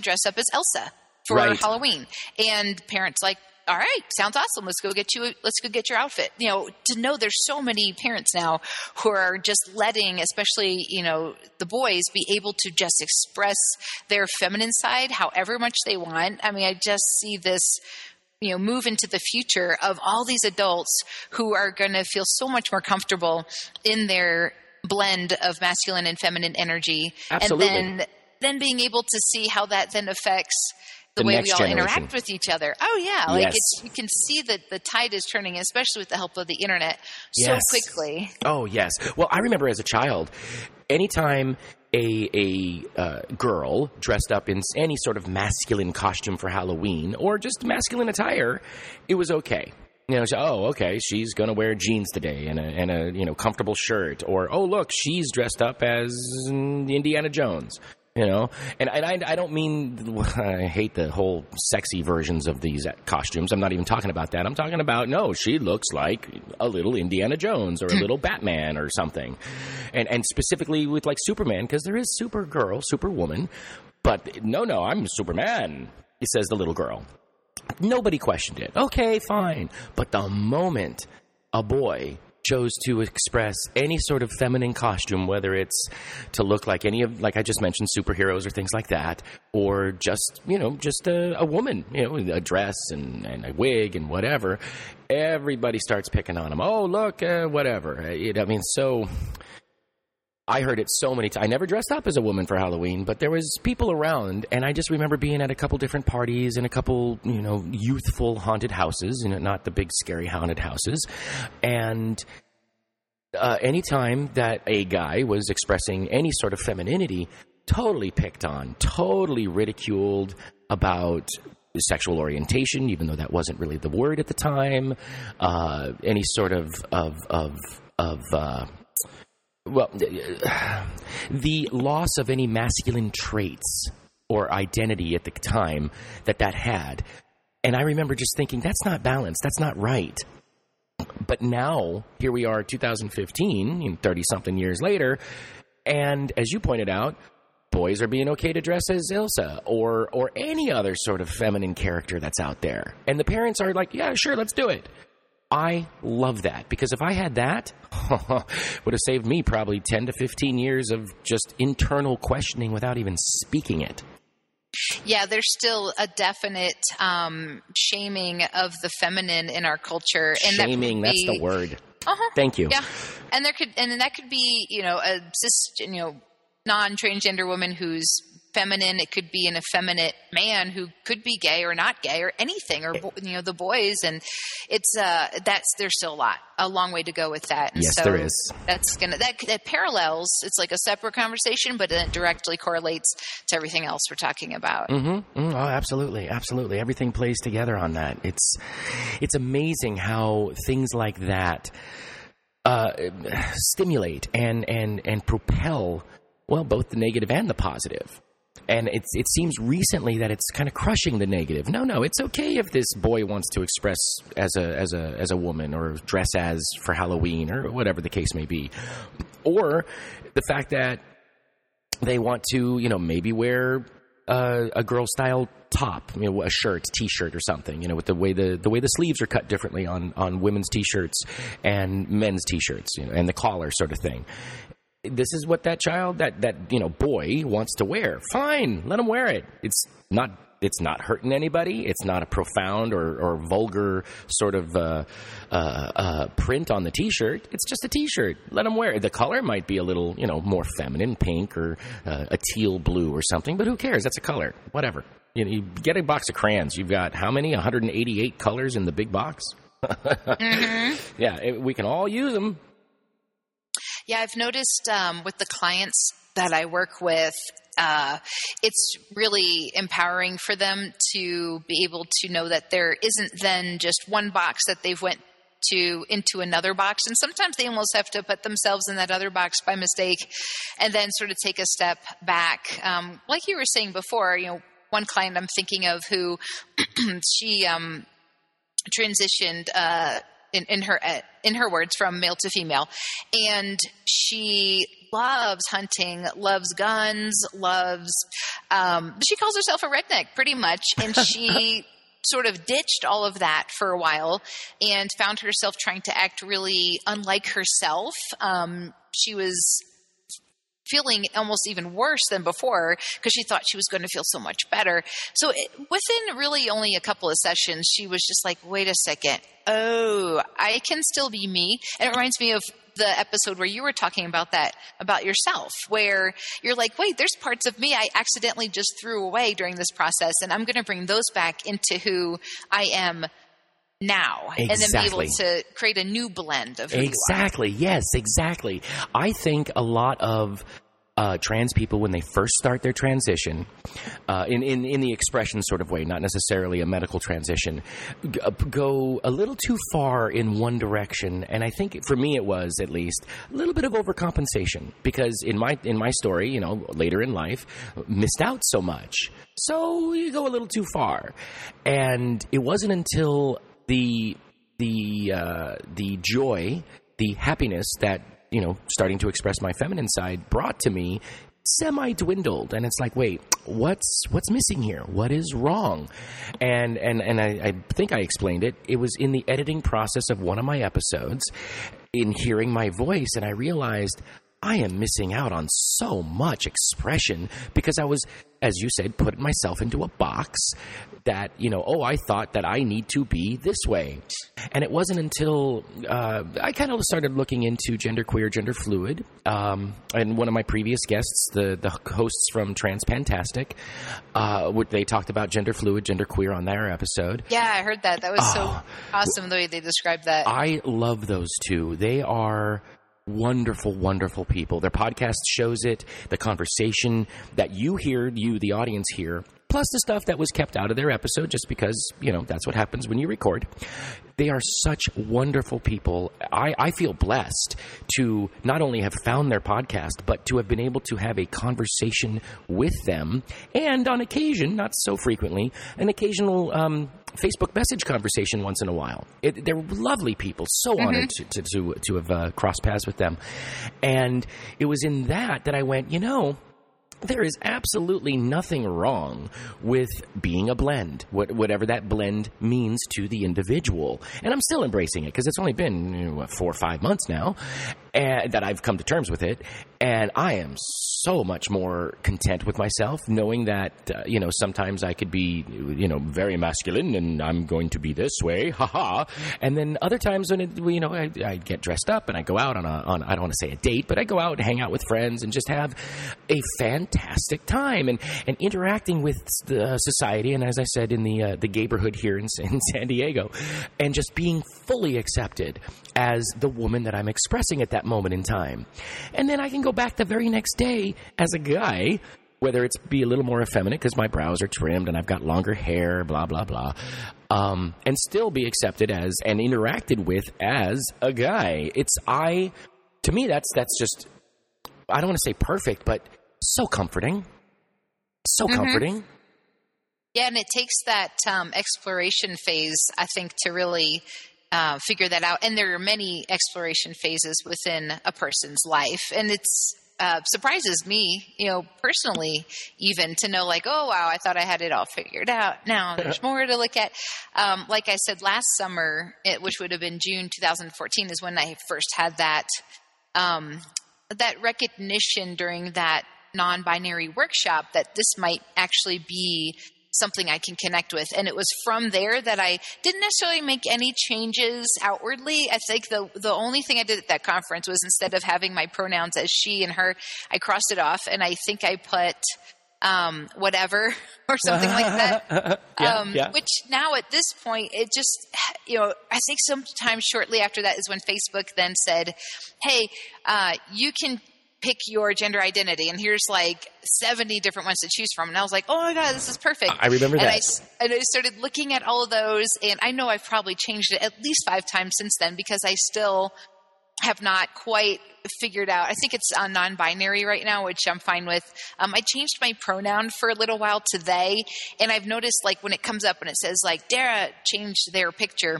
dress up as Elsa for right. Halloween. And parents all right, sounds awesome. Let's go get your outfit. There's so many parents now who are just letting, especially, the boys, be able to just express their feminine side however much they want. I mean, I just see this, move into the future of all these adults who are going to feel so much more comfortable in their blend of masculine and feminine energy. Absolutely. And then being able to see how that then affects the way we all interact with each other. Oh, yeah. Yes. You can see that the tide is turning, especially with the help of the internet, yes. so quickly. Oh, yes. Well, I remember as a child, anytime a girl dressed up in any sort of masculine costume for Halloween, or just masculine attire, it was okay. Okay, she's going to wear jeans today and a comfortable shirt. Or, oh, look, she's dressed up as Indiana Jones. And I don't mean, I hate the whole sexy versions of these costumes. I'm not even talking about that. I'm talking about, no, she looks like a little Indiana Jones or a little Batman or something. And specifically with Superman, because there is Supergirl, Superwoman. But no, I'm Superman, says the little girl. Nobody questioned it. Okay, fine. But the moment a boy chose to express any sort of feminine costume, whether it's to look like any of, I just mentioned, superheroes or things like that, or just a woman, a dress and a wig and whatever, everybody starts picking on them. Oh, look, whatever. I heard it so many times. I never dressed up as a woman for Halloween, but there was people around, and I just remember being at a couple different parties and a couple, youthful haunted houses, not the big scary haunted houses. And anytime that a guy was expressing any sort of femininity, totally picked on, totally ridiculed about sexual orientation, even though that wasn't really the word at the time. Any sort of well, the loss of any masculine traits or identity at the time that had. And I remember just thinking, that's not balanced. That's not right. But now, here we are, 2015, 30-something years later, and as you pointed out, boys are being okay to dress as Elsa or any other sort of feminine character that's out there. And the parents are like, yeah, sure, let's do it. I love that, because if I had that, would have saved me probably 10 to 15 years of just internal questioning without even speaking it. Yeah, there's still a definite shaming of the feminine in our culture. And shaming, that that's the word. Uh-huh. Thank you. Yeah, and there could, and that could be, you know, a cis, you know, non-transgender woman who's feminine. It could be an effeminate man who could be gay or not gay or anything, or, you know, the boys. And it's that's, there's still a long way to go with that. And yes, so there is. That's gonna, that parallels. It's like a separate conversation, but it directly correlates to everything else we're talking about. Mm-hmm. Mm-hmm. Oh, absolutely, absolutely. Everything plays together on that. It's amazing how things like that stimulate and propel, well, both the negative and the positive. And it seems recently that it's kind of crushing the negative. No, it's okay if this boy wants to express as a woman, or dress as for Halloween, or whatever the case may be. Or the fact that they want to, you know, maybe wear a girl style top, you know, a shirt, t-shirt or something, you know, with the way the sleeves are cut differently on women's t-shirts and men's t-shirts, you know, and the collar sort of thing. This is what that child, that you know, boy wants to wear. Fine, let him wear it. It's not hurting anybody. It's not a profound or vulgar sort of print on the T-shirt. It's just a T-shirt. Let him wear it. The color might be a little, you know, more feminine, pink, or a teal blue or something. But who cares? That's a color. Whatever. You know, you get a box of crayons. You've got how many? 188 colors in the big box? Mm-hmm. Yeah, we can all use them. Yeah, I've noticed with the clients that I work with, it's really empowering for them to be able to know that there isn't then just one box that they've went to into another box. And sometimes they almost have to put themselves in that other box by mistake and then sort of take a step back. Like you were saying before, you know, one client I'm thinking of who she transitioned in her words, from male to female. And she loves hunting, loves guns, loves she calls herself a redneck pretty much. And she sort of ditched all of that for a while and found herself trying to act really unlike herself. She was feeling almost even worse than before because she thought she was going to feel so much better. So within really only a couple of sessions, she was just like, wait a second. Oh, I can still be me. And it reminds me of the episode where you were talking about that, about yourself, where you're like, wait, there's parts of me I accidentally just threw away during this process, and I'm going to bring those back into who I am now. Exactly. And then be able to create a new blend of who exactly. You are. Yes, exactly. I think a lot of trans people, when they first start their transition, in the expression sort of way, not necessarily a medical transition, go a little too far in one direction. And I think for me it was at least a little bit of overcompensation, because in my story, you know, later in life, missed out so much. So you go a little too far. And it wasn't until the joy, the happiness that, you know, starting to express my feminine side brought to me semi-dwindled. And it's like, wait, what's missing here? What is wrong? And I think I explained it. It was in the editing process of one of my episodes, in hearing my voice, and I realized I am missing out on so much expression because I was, as you said, putting myself into a box that, you know, oh, I thought that I need to be this way. And it wasn't until I kind of started looking into genderqueer, gender fluid. And one of my previous guests, the hosts from Transpantastic, they talked about gender fluid, genderqueer on their episode. Yeah, I heard that. That was so awesome the way they described that. I love those two. They are wonderful, wonderful people. Their podcast shows it, the conversation that you, the audience, hear, plus the stuff that was kept out of their episode just because, you know, that's what happens when you record. They are such wonderful people. I feel blessed to not only have found their podcast, but to have been able to have a conversation with them, and on occasion, not so frequently, an occasional Facebook message conversation once in a while. They're lovely people. So honored to have crossed paths with them. And it was in that I went, you know, there is absolutely nothing wrong with being a blend, whatever that blend means to the individual. And I'm still embracing it because it's only been 4 or 5 months now that I've come to terms with it. And I am so much more content with myself knowing that, sometimes I could be, very masculine and I'm going to be this way. And then other times when, I get dressed up and I go out on I don't want to say a date, but I go out and hang out with friends and just have a fantastic time and interacting with the society. And as I said, in the gayborhood here in San Diego, and just being fully accepted as the woman that I'm expressing at that moment in time. And then I can go back the very next day as a guy, whether it's be a little more effeminate because my brows are trimmed and I've got longer hair, blah, blah, blah, and still be accepted as and interacted with as a guy. To me, that's just, I don't want to say perfect, but so comforting. So comforting. Yeah, and it takes that exploration phase, I think, to really figure that out. And there are many exploration phases within a person's life. And it's surprises me, personally, even to know like, oh, wow, I thought I had it all figured out. Now there's more to look at. Like I said, last summer, which would have been June 2014 is when I first had that that recognition during that non-binary workshop that this might actually be something I can connect with. And it was from there that I didn't necessarily make any changes outwardly. I think the only thing I did at that conference was instead of having my pronouns as she and her, I crossed it off and I think I put whatever or something like that. Which now at this point, it just, I think sometime shortly after that is when Facebook then said, hey, you can pick your gender identity. And here's like 70 different ones to choose from. And I was like, oh my God, this is perfect. I remember that. And I started looking at all of those. And I know I've probably changed it at least 5 times since then because I still have not quite figured out. I think it's non-binary right now, which I'm fine with. I changed my pronoun for a little while to they. And I've noticed like when it comes up and it says like Dara changed their picture,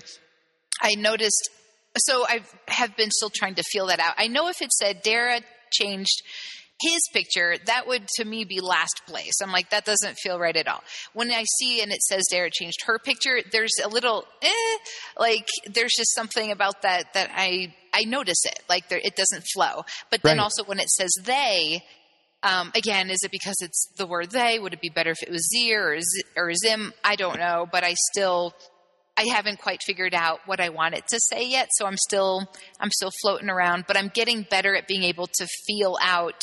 I noticed. So I have been still trying to feel that out. I know if it said Dara changed his picture, that would to me be last place. I'm like, that doesn't feel right at all. When I see and it says Dara changed her picture, there's a little there's just something about that I notice it. Like there, it doesn't flow. But then also when it says they, again, is it because it's the word they? Would it be better if it was zir or zim? I don't know, but I haven't quite figured out what I want it to say yet, so I'm still floating around. But I'm getting better at being able to feel out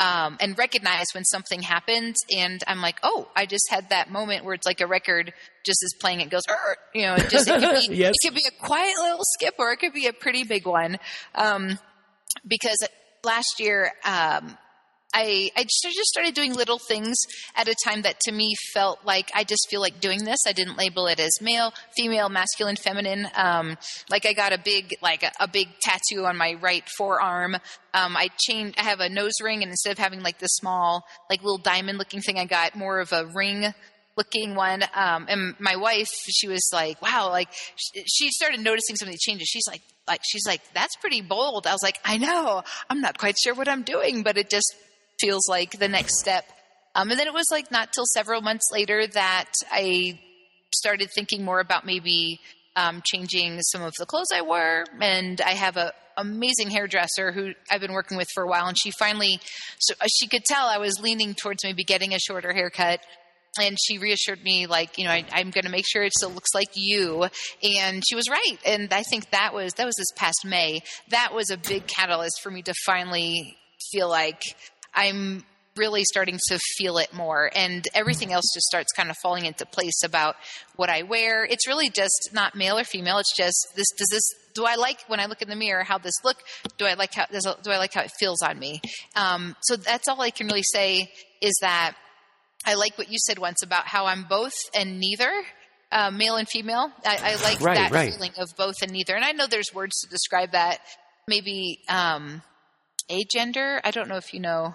and recognize when something happens. And I'm like, oh, I just had that moment where it's like a record just is playing. It goes, it could be yes. It could be a quiet little skip or it could be a pretty big one. Because last year I just started doing little things at a time that to me felt like I just feel like doing this. I didn't label it as male, female, masculine, feminine. Like I got a big tattoo on my right forearm. I have a nose ring, and instead of having like the small like little diamond looking thing, I got more of a ring looking one. And my wife, she was like, wow, like she started noticing some of these changes. She's like, that's pretty bold. I was like, I know, I'm not quite sure what I'm doing, but it just feels like the next step. And then it was like not till several months later that I started thinking more about maybe changing some of the clothes I wore. And I have an amazing hairdresser who I've been working with for a while. And she finally, so she could tell I was leaning towards maybe getting a shorter haircut. And she reassured me like, I'm going to make sure it still looks like you. And she was right. And I think that was this past May. That was a big catalyst for me to finally feel like I'm really starting to feel it more, and everything else just starts kind of falling into place about what I wear. It's really just not male or female. It's just this. Does this? Do I like when I look in the mirror how this look? Do I like how it feels on me? So that's all I can really say is that I like what you said once about how I'm both and neither. Male and female. I like that feeling of both and neither. And I know there's words to describe that. Maybe agender. I don't know if you know.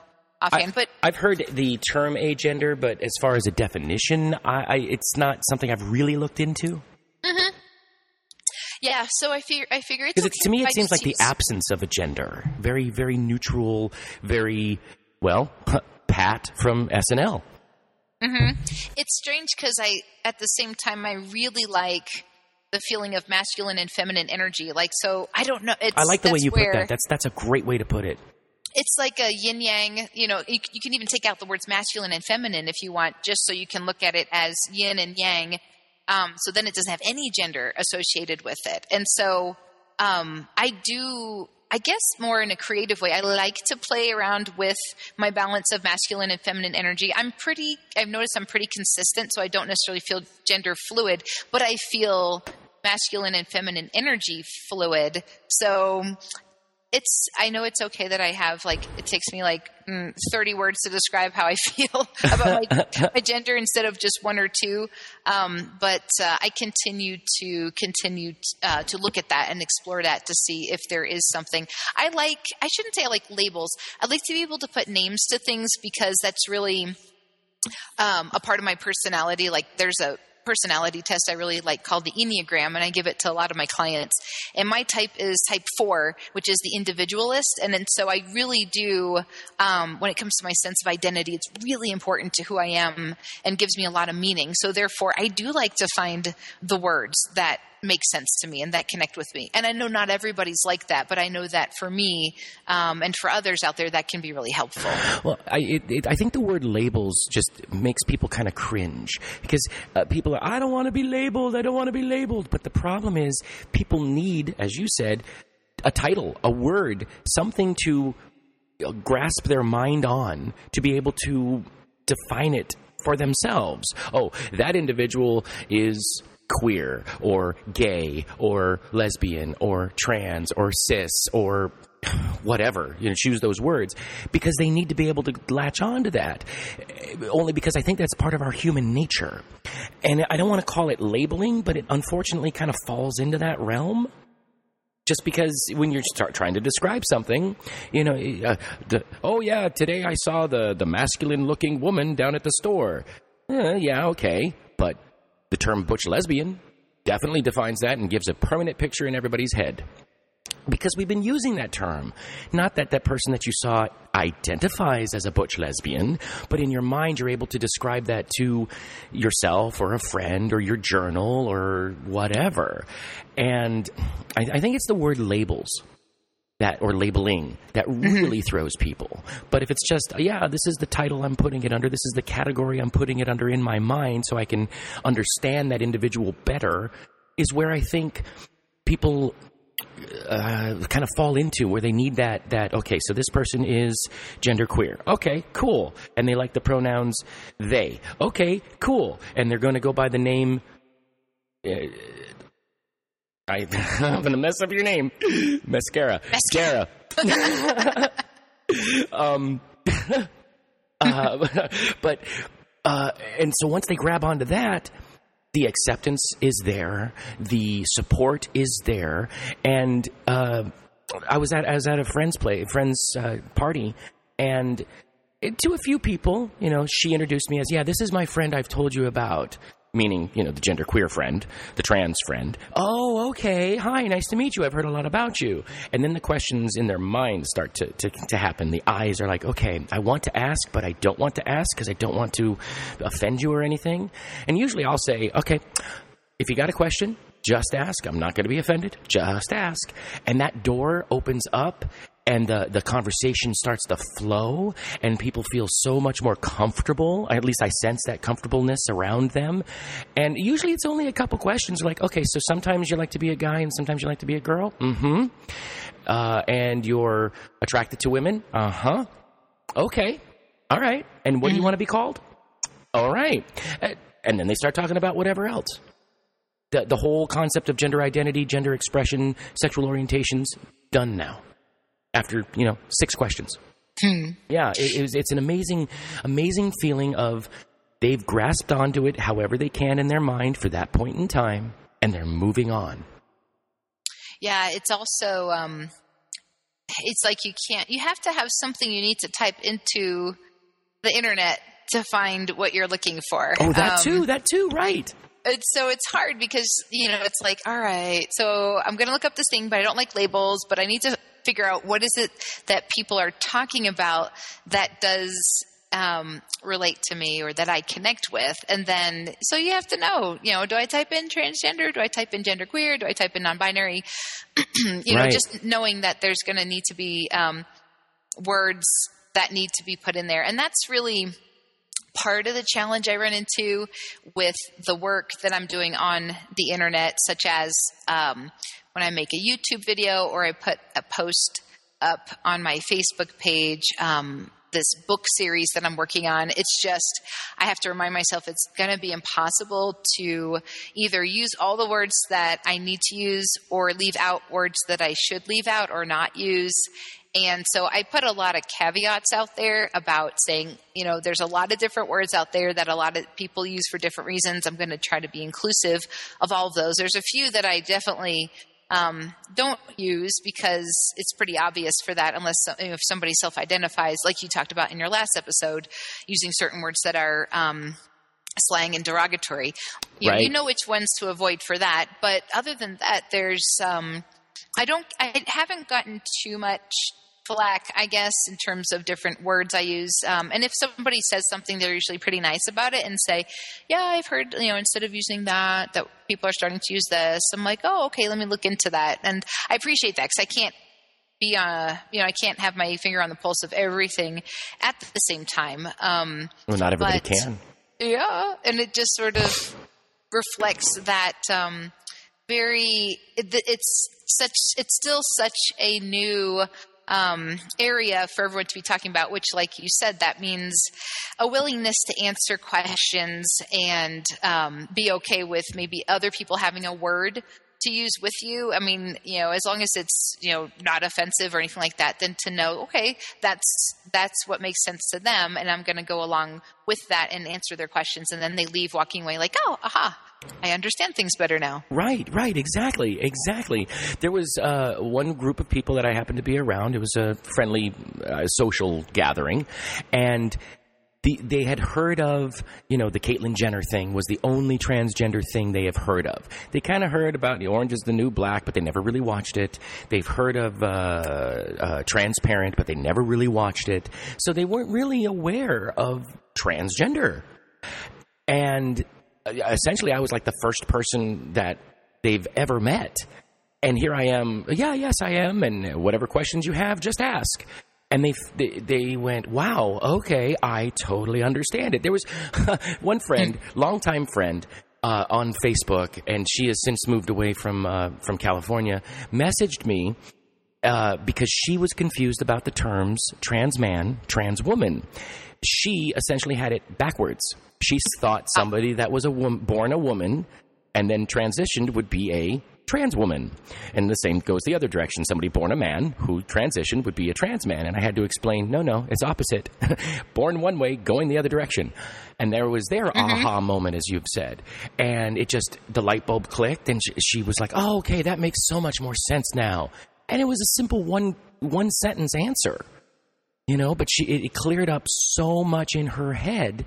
But I've heard the term agender, but as far as a definition, it's not something I've really looked into. Mm-hmm. Yeah, so I figure it's okay. To me, it seems like the absence of a gender. Very, very neutral, very well, Pat from SNL. Mm-hmm. It's strange because at the same time, I really like the feeling of masculine and feminine energy. Like, so I don't know. I like the way you put that. That's a great way to put it. It's like a yin-yang, you know, you can even take out the words masculine and feminine if you want, just so you can look at it as yin and yang. So then it doesn't have any gender associated with it. And so I do, I guess more in a creative way, I like to play around with my balance of masculine and feminine energy. I've noticed I'm pretty consistent, so I don't necessarily feel gender fluid, but I feel masculine and feminine energy fluid. So I know it's okay that I have, like, it takes me like 30 words to describe how I feel about my gender instead of just one or two. But I continue to look at that and explore that to see if there is something. I shouldn't say I like labels. I like to be able to put names to things because that's really a part of my personality. Like, there's a personality test I really like called the Enneagram, and I give it to a lot of my clients. And my type is type 4, which is the individualist. And then so I really do, when it comes to my sense of identity, it's really important to who I am and gives me a lot of meaning. So therefore, I do like to find the words that make sense to me and that connect with me. And I know not everybody's like that, but I know that for me and for others out there, that can be really helpful. Well, I think the word labels just makes people kind of cringe because people are, I don't want to be labeled. I don't want to be labeled. But the problem is people need, as you said, a title, a word, something to grasp their mind on to be able to define it for themselves. Oh, that individual is queer or gay or lesbian or trans or cis or whatever, you know, choose those words because they need to be able to latch on to that only because I think that's part of our human nature. And I don't want to call it labeling, but it unfortunately kind of falls into that realm just because when you start trying to describe something, you know, today I saw the masculine looking woman down at the store. Yeah, okay. But the term butch lesbian definitely defines that and gives a permanent picture in everybody's head because we've been using that term. Not that that person that you saw identifies as a butch lesbian, but in your mind you're able to describe that to yourself or a friend or your journal or whatever. And I think it's the word labels that or labeling that really throws people. But if it's just, yeah, this is the title I'm putting it under, this is the category I'm putting it under in my mind so I can understand that individual better, is where I think people kind of fall into, where they need that, okay, so this person is genderqueer. Okay, cool. And they like the pronouns they. Okay, cool. And they're going to go by the name... I'm going to mess up your name. Mascara. Dara. And so once they grab onto that, the acceptance is there. The support is there. And I was at a friend's party, and to a few people, you know, she introduced me as, yeah, this is my friend I've told you about. Meaning, you know, the genderqueer friend, the trans friend. Oh, okay. Hi, nice to meet you. I've heard a lot about you. And then the questions in their mind start to happen. The eyes are like, okay, I want to ask, but I don't want to ask because I don't want to offend you or anything. And usually I'll say, okay, if you got a question, just ask. I'm not going to be offended. Just ask. And that door opens up. And the conversation starts to flow, and people feel so much more comfortable. At least I sense that comfortableness around them. And usually it's only a couple questions. Like, okay, so sometimes you like to be a guy, and sometimes you like to be a girl. Mm-hmm. And you're attracted to women. Uh-huh. Okay. All right. And what do you want to be called? All right. And then they start talking about whatever else. The whole concept of gender identity, gender expression, sexual orientation's done now. After, you know, 6 questions. Yeah, it's an amazing, amazing feeling of they've grasped onto it however they can in their mind for that point in time, and they're moving on. Yeah, it's also, it's like you have to have something you need to type into the internet to find what you're looking for. Oh, that too, right. So it's hard because, you know, it's like, all right, so I'm going to look up this thing, but I don't like labels, but I need to figure out what is it that people are talking about that does relate to me or that I connect with. And then, so you have to know, you know, do I type in transgender? Do I type in genderqueer? Do I type in non-binary? you know, just knowing that there's going to need to be words that need to be put in there. And that's really part of the challenge I run into with the work that I'm doing on the internet, such as when I make a YouTube video or I put a post up on my Facebook page, this book series that I'm working on. It's just, I have to remind myself it's going to be impossible to either use all the words that I need to use or leave out words that I should leave out or not use. And so I put a lot of caveats out there about saying, you know, there's a lot of different words out there that a lot of people use for different reasons. I'm going to try to be inclusive of all of those. There's a few that I definitely don't use because it's pretty obvious for that, unless if somebody self-identifies, like you talked about in your last episode, using certain words that are slang and derogatory. You know which ones to avoid for that. But other than that, there's I haven't gotten too much flack, I guess, in terms of different words I use. And if somebody says something, they're usually pretty nice about it and say, yeah, I've heard, you know, instead of using that, that people are starting to use this. I'm like, oh, okay, let me look into that. And I appreciate that because I can't be, I can't have my finger on the pulse of everything at the same time. Well, not everybody can. Yeah. And it just sort of reflects that it's still such a new area for everyone to be talking about, which, like you said, that means a willingness to answer questions and be okay with maybe other people having a word to use with you. I mean, you know, as long as it's, you know, not offensive or anything like that, then to know, okay, that's what makes sense to them. And I'm going to go along with that and answer their questions. And then they leave walking away like, oh, aha, I understand things better now. Right. Exactly. There was one group of people that I happened to be around. It was a friendly social gathering. And they had heard of, you know, the Caitlyn Jenner thing was the only transgender thing they have heard of. They kind of heard about Orange is the New Black, but they never really watched it. They've heard of Transparent, but they never really watched it. So they weren't really aware of transgender. And essentially, I was like the first person that they've ever met. And here I am. Yeah, yes, I am. And whatever questions you have, just ask. And they went, wow, okay, I totally understand it. There was one friend, longtime friend, on Facebook, and she has since moved away from California, messaged me because she was confused about the terms trans man, trans woman. She essentially had it backwards. She thought somebody that was born a woman and then transitioned would be a trans woman. And the same goes the other direction. Somebody born a man who transitioned would be a trans man. And I had to explain, no, it's opposite. Born one way, going the other direction. And there was their aha moment, as you've said. And it just, the light bulb clicked. And she was like, oh, okay, that makes so much more sense now. And it was a simple one sentence answer, you know, but it cleared up so much in her head.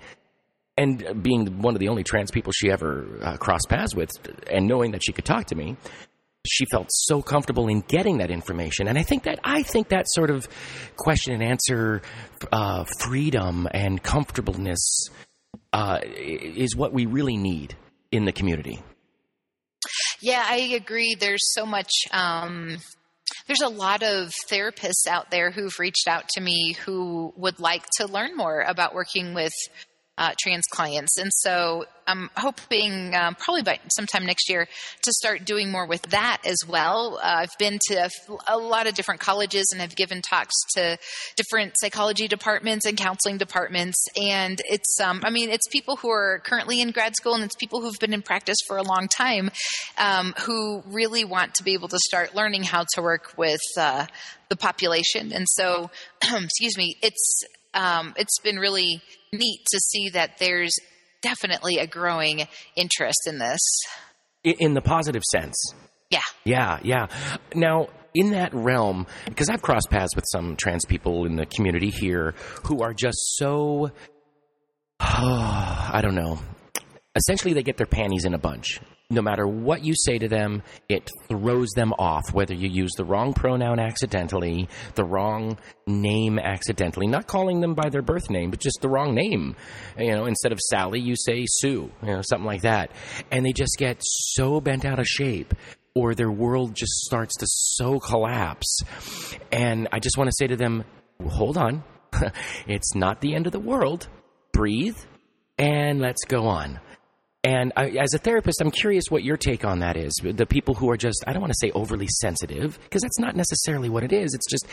And being one of the only trans people she ever crossed paths with and knowing that she could talk to me, she felt so comfortable in getting that information. And I think that sort of question and answer freedom and comfortableness is what we really need in the community. Yeah, I agree. There's so much there's a lot of therapists out there who've reached out to me who would like to learn more about working with trans clients. And so I'm hoping probably by sometime next year to start doing more with that as well. I've been to a lot of different colleges and have given talks to different psychology departments and counseling departments. And it's, it's people who are currently in grad school and it's people who've been in practice for a long time who really want to be able to start learning how to work with the population. And so, excuse me, it's been really neat to see that there's definitely a growing interest in this. In the positive sense. Yeah. Now, in that realm, because I've crossed paths with some trans people in the community here who are just so, I don't know, essentially they get their panties in a bunch. No matter what you say to them, it throws them off, whether you use the wrong pronoun accidentally, the wrong name accidentally, not calling them by their birth name, but just the wrong name. You know, instead of Sally, you say Sue, you know, something like that. And they just get so bent out of shape, or their world just starts to so collapse. And I just want to say to them, hold on. It's not the end of the world. Breathe and let's go on. And I, as a therapist, I'm curious what your take on that is. The people who are just, I don't want to say overly sensitive, because that's not necessarily what it is. It's just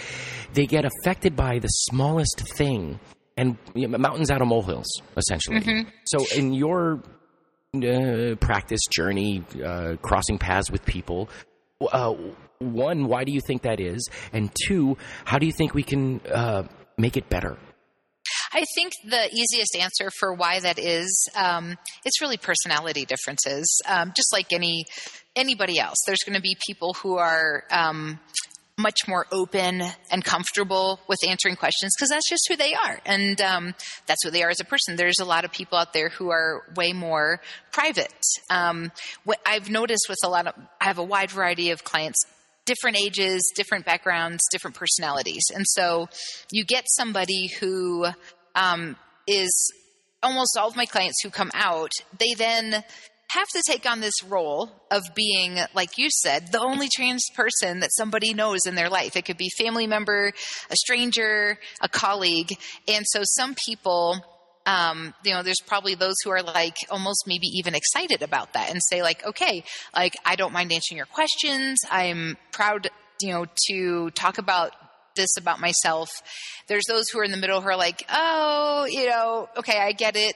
they get affected by the smallest thing, and you know, mountains out of molehills, essentially. Mm-hmm. So in your practice journey, crossing paths with people, one, why do you think that is? And two, how do you think we can make it better? I think the easiest answer for why that is, it's really personality differences. Just like anybody else, there's going to be people who are much more open and comfortable with answering questions because that's just who they are, and that's who they are as a person. There's a lot of people out there who are way more private. What I've noticed with I have a wide variety of clients. Different ages, different backgrounds, different personalities. And so you get somebody who is almost all of my clients who come out, they then have to take on this role of being, like you said, the only trans person that somebody knows in their life. It could be a family member, a stranger, a colleague. And so some people... you know, there's probably those who are like almost maybe even excited about that and say like, okay, like I don't mind answering your questions. I'm proud, you know, to talk about this about myself. There's those who are in the middle who are like, oh, you know, okay, I get it.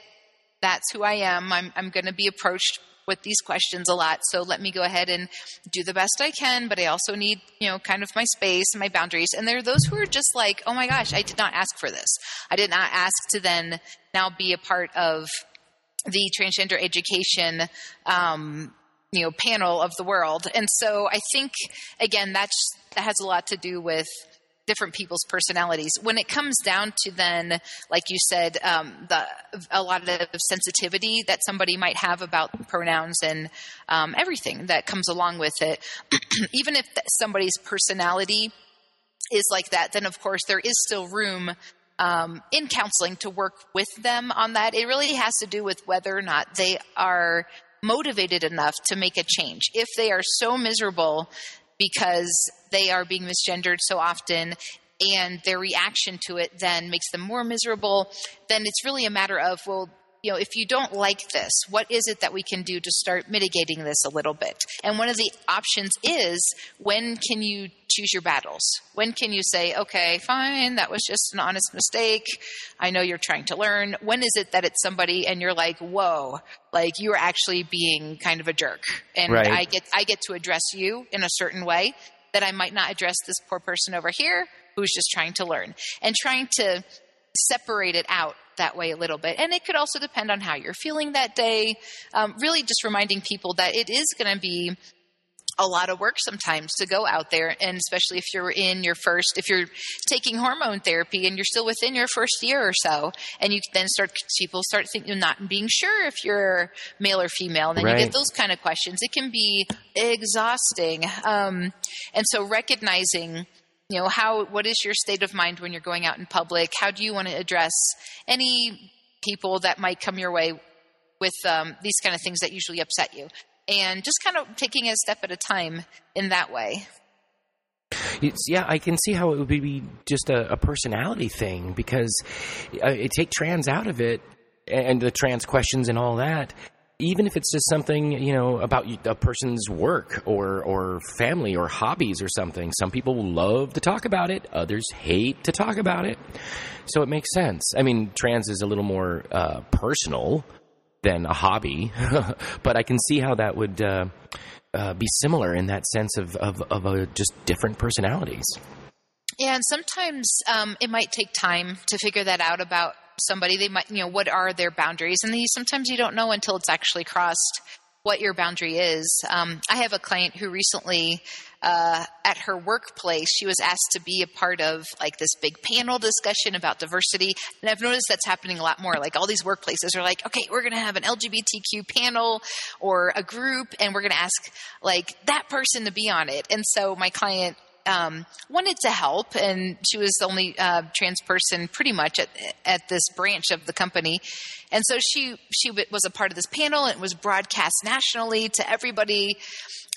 That's who I am. I'm going to be approached with these questions a lot. So let me go ahead and do the best I can, but I also need, you know, kind of my space and my boundaries. And there are those who are just like, oh my gosh, I did not ask for this. I did not ask to then now be a part of the transgender education, you know, panel of the world. And so I think, again, that has a lot to do with different people's personalities. When it comes down to then, like you said, a lot of sensitivity that somebody might have about pronouns and everything that comes along with it, even if somebody's personality is like that, then of course there is still room in counseling to work with them on that. It really has to do with whether or not they are motivated enough to make a change. If they are so miserable because they are being misgendered so often and their reaction to it then makes them more miserable, then it's really a matter of, well, you know, if you don't like this, what is it that we can do to start mitigating this a little bit? And one of the options is, when can you choose your battles? When can you say, okay, fine, that was just an honest mistake. I know you're trying to learn. When is it that it's somebody and you're like, whoa, like you are actually being kind of a jerk. And right. I get to address you in a certain way that I might not address this poor person over here who's just trying to learn, and trying to separate it out that way a little bit. And it could also depend on how you're feeling that day. Really just reminding people that it is going to be a lot of work sometimes to go out there. And especially if you're if you're taking hormone therapy and you're still within your first year or so, and you then people start thinking you're not being sure if you're male or female. And then right. You get those kind of questions. It can be exhausting. And so recognizing, you know, what is your state of mind when you're going out in public? How do you want to address any people that might come your way with these kind of things that usually upset you? And just kind of taking it a step at a time in that way. Yeah, I can see how it would be just a personality thing, because take trans out of it and the trans questions and all that. Even if it's just something, you know, about a person's work or family or hobbies or something, some people love to talk about it. Others hate to talk about it. So it makes sense. I mean, trans is a little more personal than a hobby, but I can see how that would be similar in that sense of just different personalities. Yeah, and sometimes it might take time to figure that out about somebody. They might, you know, what are their boundaries? And sometimes you don't know until it's actually crossed. what your boundary is. I have a client who recently, at her workplace, she was asked to be a part of like this big panel discussion about diversity. And I've noticed that's happening a lot more. Like all these workplaces are like, okay, we're going to have an LGBTQ panel or a group, and we're going to ask like that person to be on it. And so my client wanted to help, and she was the only trans person pretty much at this branch of the company. And so she was a part of this panel, and it was broadcast nationally to everybody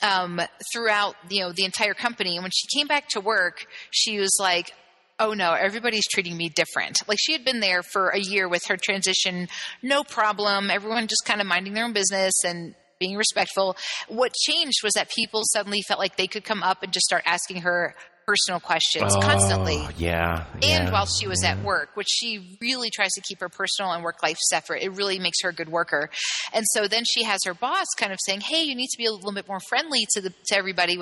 throughout, you know, the entire company. And when she came back to work, she was like, oh no, everybody's treating me different. Like she had been there for a year with her transition, no problem. Everyone just kind of minding their own business and being respectful. What changed was that people suddenly felt like they could come up and just start asking her personal questions constantly. Yeah. And while she was at work, which she really tries to keep her personal and work life separate. It really makes her a good worker. And so then she has her boss kind of saying, hey, you need to be a little bit more friendly to everybody.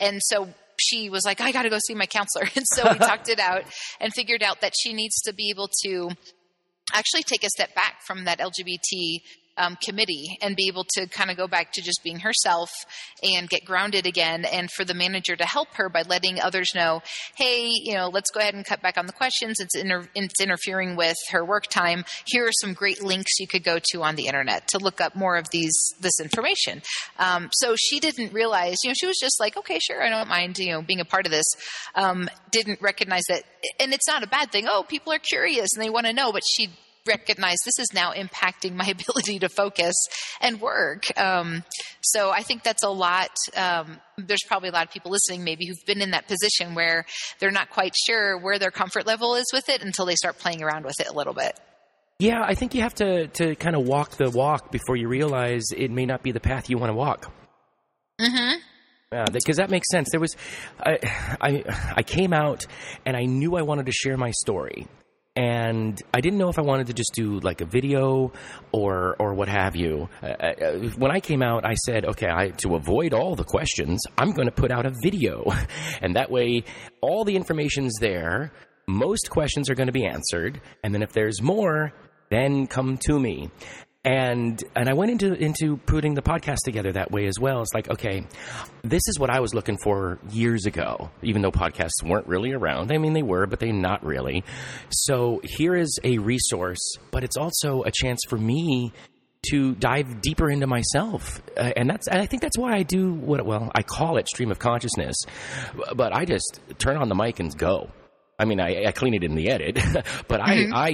And so she was like, I got to go see my counselor. And so we talked it out and figured out that she needs to be able to actually take a step back from that LGBT committee and be able to kind of go back to just being herself and get grounded again, and for the manager to help her by letting others know, hey, you know, let's go ahead and cut back on the questions. It's interfering with her work time. Here are some great links you could go to on the internet to look up more of this information. So she didn't realize, you know, she was just like, okay, sure, I don't mind, you know, being a part of this. Didn't recognize that, and it's not a bad thing. Oh, people are curious and they want to know, but she recognize this is now impacting my ability to focus and work. So I think that's a lot. There's probably a lot of people listening maybe who've been in that position where they're not quite sure where their comfort level is with it until they start playing around with it a little bit. Yeah, I think you have to kind of walk the walk before you realize it may not be the path you want to walk. Mm-hmm. Yeah, because that makes sense. There was, I came out and I knew I wanted to share my story. And I didn't know if I wanted to just do like a video or what have you. When I came out, I said, okay, to avoid all the questions, I'm going to put out a video. And that way, all the information's there. Most questions are going to be answered. And then if there's more, then come to me. And I went into putting the podcast together that way as well. It's like, okay, this is what I was looking for years ago, even though podcasts weren't really around. I mean, they were, but they not really. So here is a resource, but it's also a chance for me to dive deeper into myself. And I think that's why I do I call it stream of consciousness, but I just turn on the mic and go. I mean, I clean it in the edit, but mm-hmm. I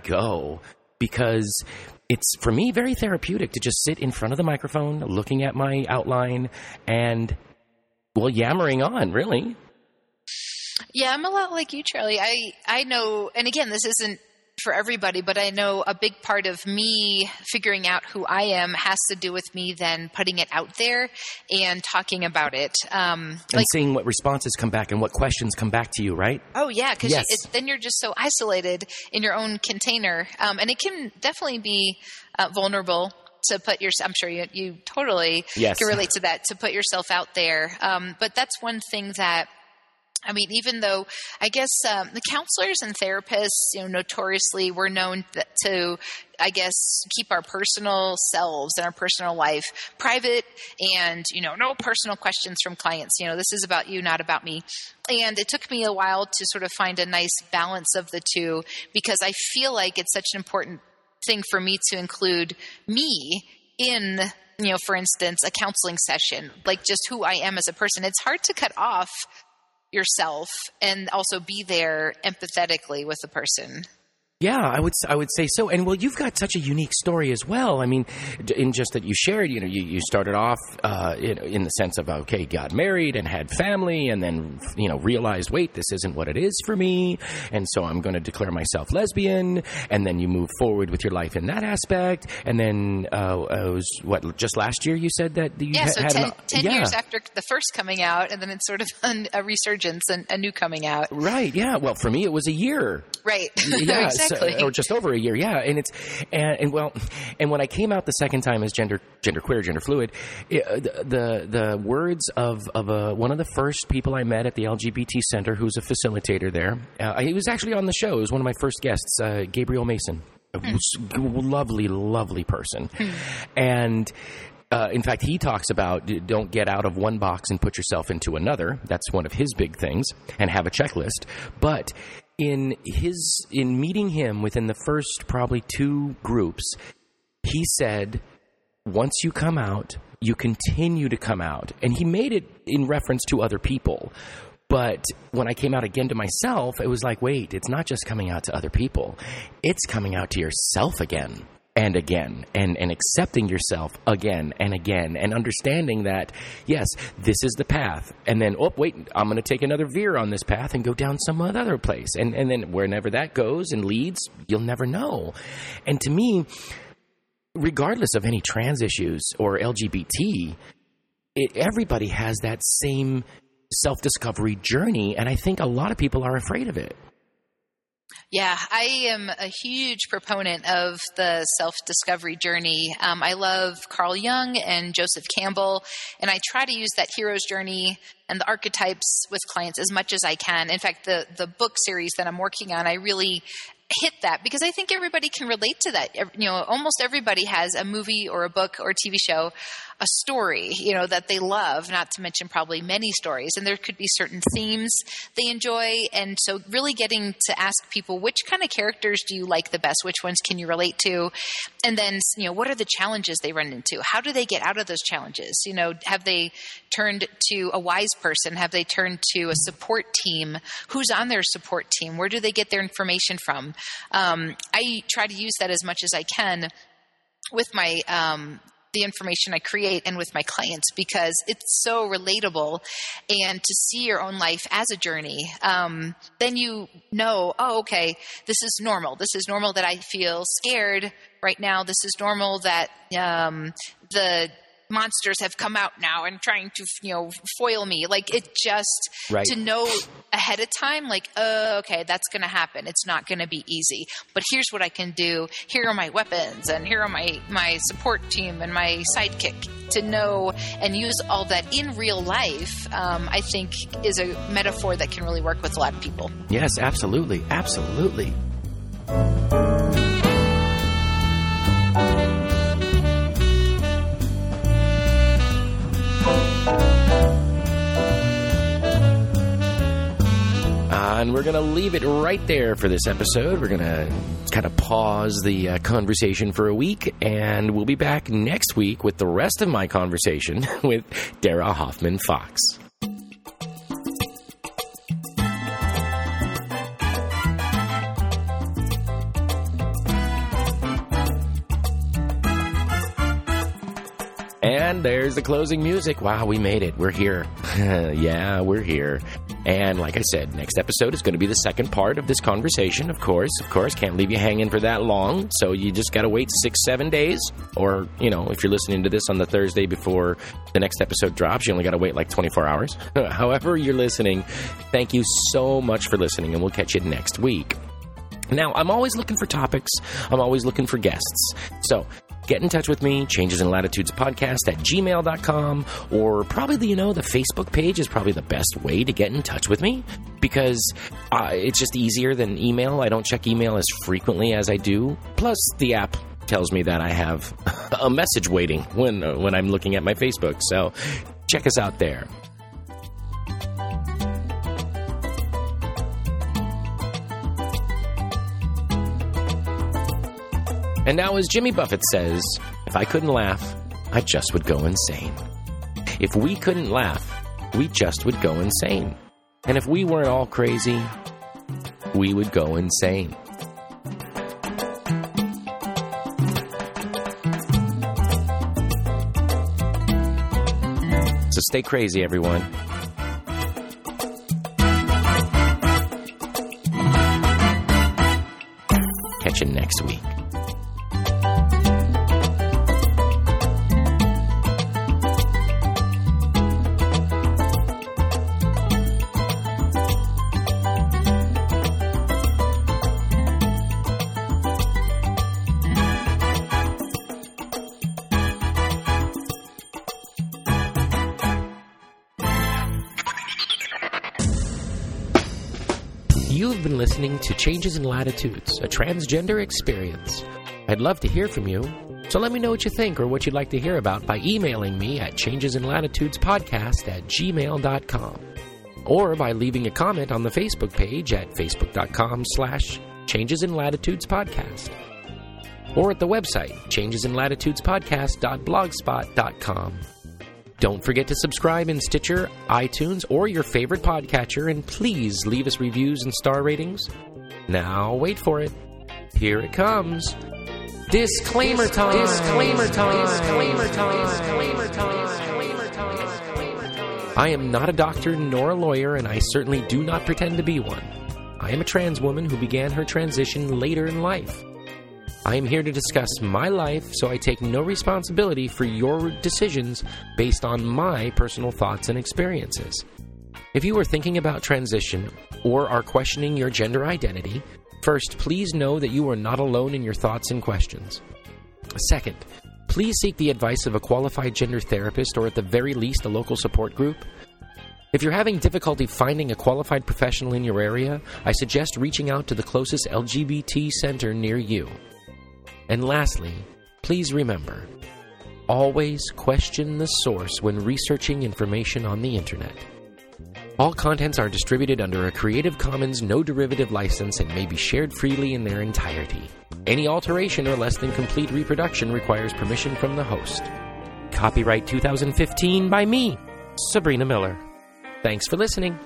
go because it's, for me, very therapeutic to just sit in front of the microphone, looking at my outline and, well, yammering on, really. Yeah, I'm a lot like you, Charlie. I know, and again, this isn't for everybody, but I know a big part of me figuring out who I am has to do with me then putting it out there and talking about it. And seeing what responses come back and what questions come back to you, right? Oh, yeah. Because then you're just so isolated in your own container. And it can definitely be vulnerable to put yourself, I'm sure you totally can relate to that, to put yourself out there. But that's one thing that, I mean, even though I guess the counselors and therapists, you know, notoriously were known to, I guess, keep our personal selves and our personal life private and, you know, no personal questions from clients. You know, this is about you, not about me. And it took me a while to sort of find a nice balance of the two, because I feel like it's such an important thing for me to include me in, you know, for instance, a counseling session, like just who I am as a person. It's hard to cut off yourself and also be there empathetically with the person. Yeah, I would say so. And well, you've got such a unique story as well. I mean, in just that you shared, you know, you started off in the sense of, okay, got married and had family, and then, you know, realized, wait, this isn't what it is for me. And so I'm going to declare myself lesbian. And then you move forward with your life in that aspect. And then just last year you said that you had 10 years after the first coming out, and then it's sort of a resurgence and a new coming out. Right. Yeah. Well, for me, it was a year. Right. Yeah. Exactly. Or just over a year, yeah. And it's and when I came out the second time as genderqueer, gender fluid, the words of one of the first people I met at the LGBT Center, who's a facilitator there, he was actually on the show. He was one of my first guests, Gabriel Mason, a lovely, lovely person, and In fact, he talks about don't get out of one box and put yourself into another. That's one of his big things, and have a checklist. But in meeting him within the first probably two groups, he said, once you come out, you continue to come out. And he made it in reference to other people. But when I came out again to myself, it was like, wait, it's not just coming out to other people. It's coming out to yourself again and again, and accepting yourself again and again, and understanding that, yes, this is the path. And then, oh, wait, I'm going to take another veer on this path and go down some other place. And then wherever that goes and leads, you'll never know. And to me, regardless of any trans issues or LGBT, everybody has that same self-discovery journey, and I think a lot of people are afraid of it. Yeah, I am a huge proponent of the self-discovery journey. I love Carl Jung and Joseph Campbell, and I try to use that hero's journey and the archetypes with clients as much as I can. In fact, the book series that I'm working on, I really hit that because I think everybody can relate to that. You know, almost everybody has a movie or a book or a TV show, a story, you know, that they love, not to mention probably many stories. And there could be certain themes they enjoy. And so really getting to ask people, which kind of characters do you like the best? Which ones can you relate to? And then, you know, what are the challenges they run into? How do they get out of those challenges? You know, have they turned to a wise person? Have they turned to a support team? Who's on their support team? Where do they get their information from? I try to use that as much as I can with my the information I create and with my clients, because it's so relatable. And to see your own life as a journey, then you know, oh, okay, this is normal. This is normal that I feel scared right now. This is normal that the monsters have come out now and trying to, you know, foil me. Like, it just right. To know ahead of time, like, oh, okay, that's going to happen. It's not going to be easy, but here's what I can do. Here are my weapons, and here are my support team and my sidekick. To know and use all that in real life, I think is a metaphor that can really work with a lot of people. Yes, absolutely. Absolutely. And we're going to leave it right there for this episode. We're going to kind of pause the conversation for a week, and we'll be back next week with the rest of my conversation with Dara Hoffman Fox. And there's the closing music. Wow, we made it. We're here. Yeah, we're here. And like I said, next episode is going to be the second part of this conversation, of course. Can't leave you hanging for that long. So you just got to wait 6-7 days. Or, you know, if you're listening to this on the Thursday before the next episode drops, you only got to wait like 24 hours. However you're listening, thank you so much for listening, and we'll catch you next week. Now, I'm always looking for topics. I'm always looking for guests. So get in touch with me, Changes in Latitudes Podcast at gmail.com, or probably, you know, the Facebook page is probably the best way to get in touch with me, because it's just easier than email. I don't check email as frequently as I do. Plus, the app tells me that I have a message waiting when I'm looking at my Facebook. So check us out there. And now, as Jimmy Buffett says, if I couldn't laugh, I just would go insane. If we couldn't laugh, we just would go insane. And if we weren't all crazy, we would go insane. So stay crazy, everyone. Catch you next week. Listening to Changes in Latitudes, a transgender experience. I'd love to hear from you, so let me know what you think or what you'd like to hear about by emailing me at changesinlatitudespodcast@gmail.com or by leaving a comment on the Facebook page at facebook.com/changesinlatitudespodcast or at the website changesinlatitudespodcast.blogspot.com. Don't forget to subscribe in Stitcher, iTunes, or your favorite podcatcher, and please leave us reviews and star ratings. Now, wait for it. Here it comes. Disclaimer time. Disclaimer time. Disclaimer time. Disclaimer time. I am not a doctor nor a lawyer, and I certainly do not pretend to be one. I am a trans woman who began her transition later in life. I am here to discuss my life, so I take no responsibility for your decisions based on my personal thoughts and experiences. If you are thinking about transition or are questioning your gender identity, first, please know that you are not alone in your thoughts and questions. Second, please seek the advice of a qualified gender therapist or at the very least a local support group. If you're having difficulty finding a qualified professional in your area, I suggest reaching out to the closest LGBT center near you. And lastly, please remember, always question the source when researching information on the internet. All contents are distributed under a Creative Commons no-derivative license and may be shared freely in their entirety. Any alteration or less than complete reproduction requires permission from the host. Copyright 2015 by me, Sabrina Miller. Thanks for listening.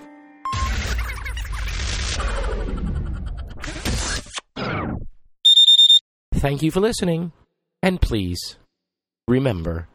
Thank you for listening, and please remember...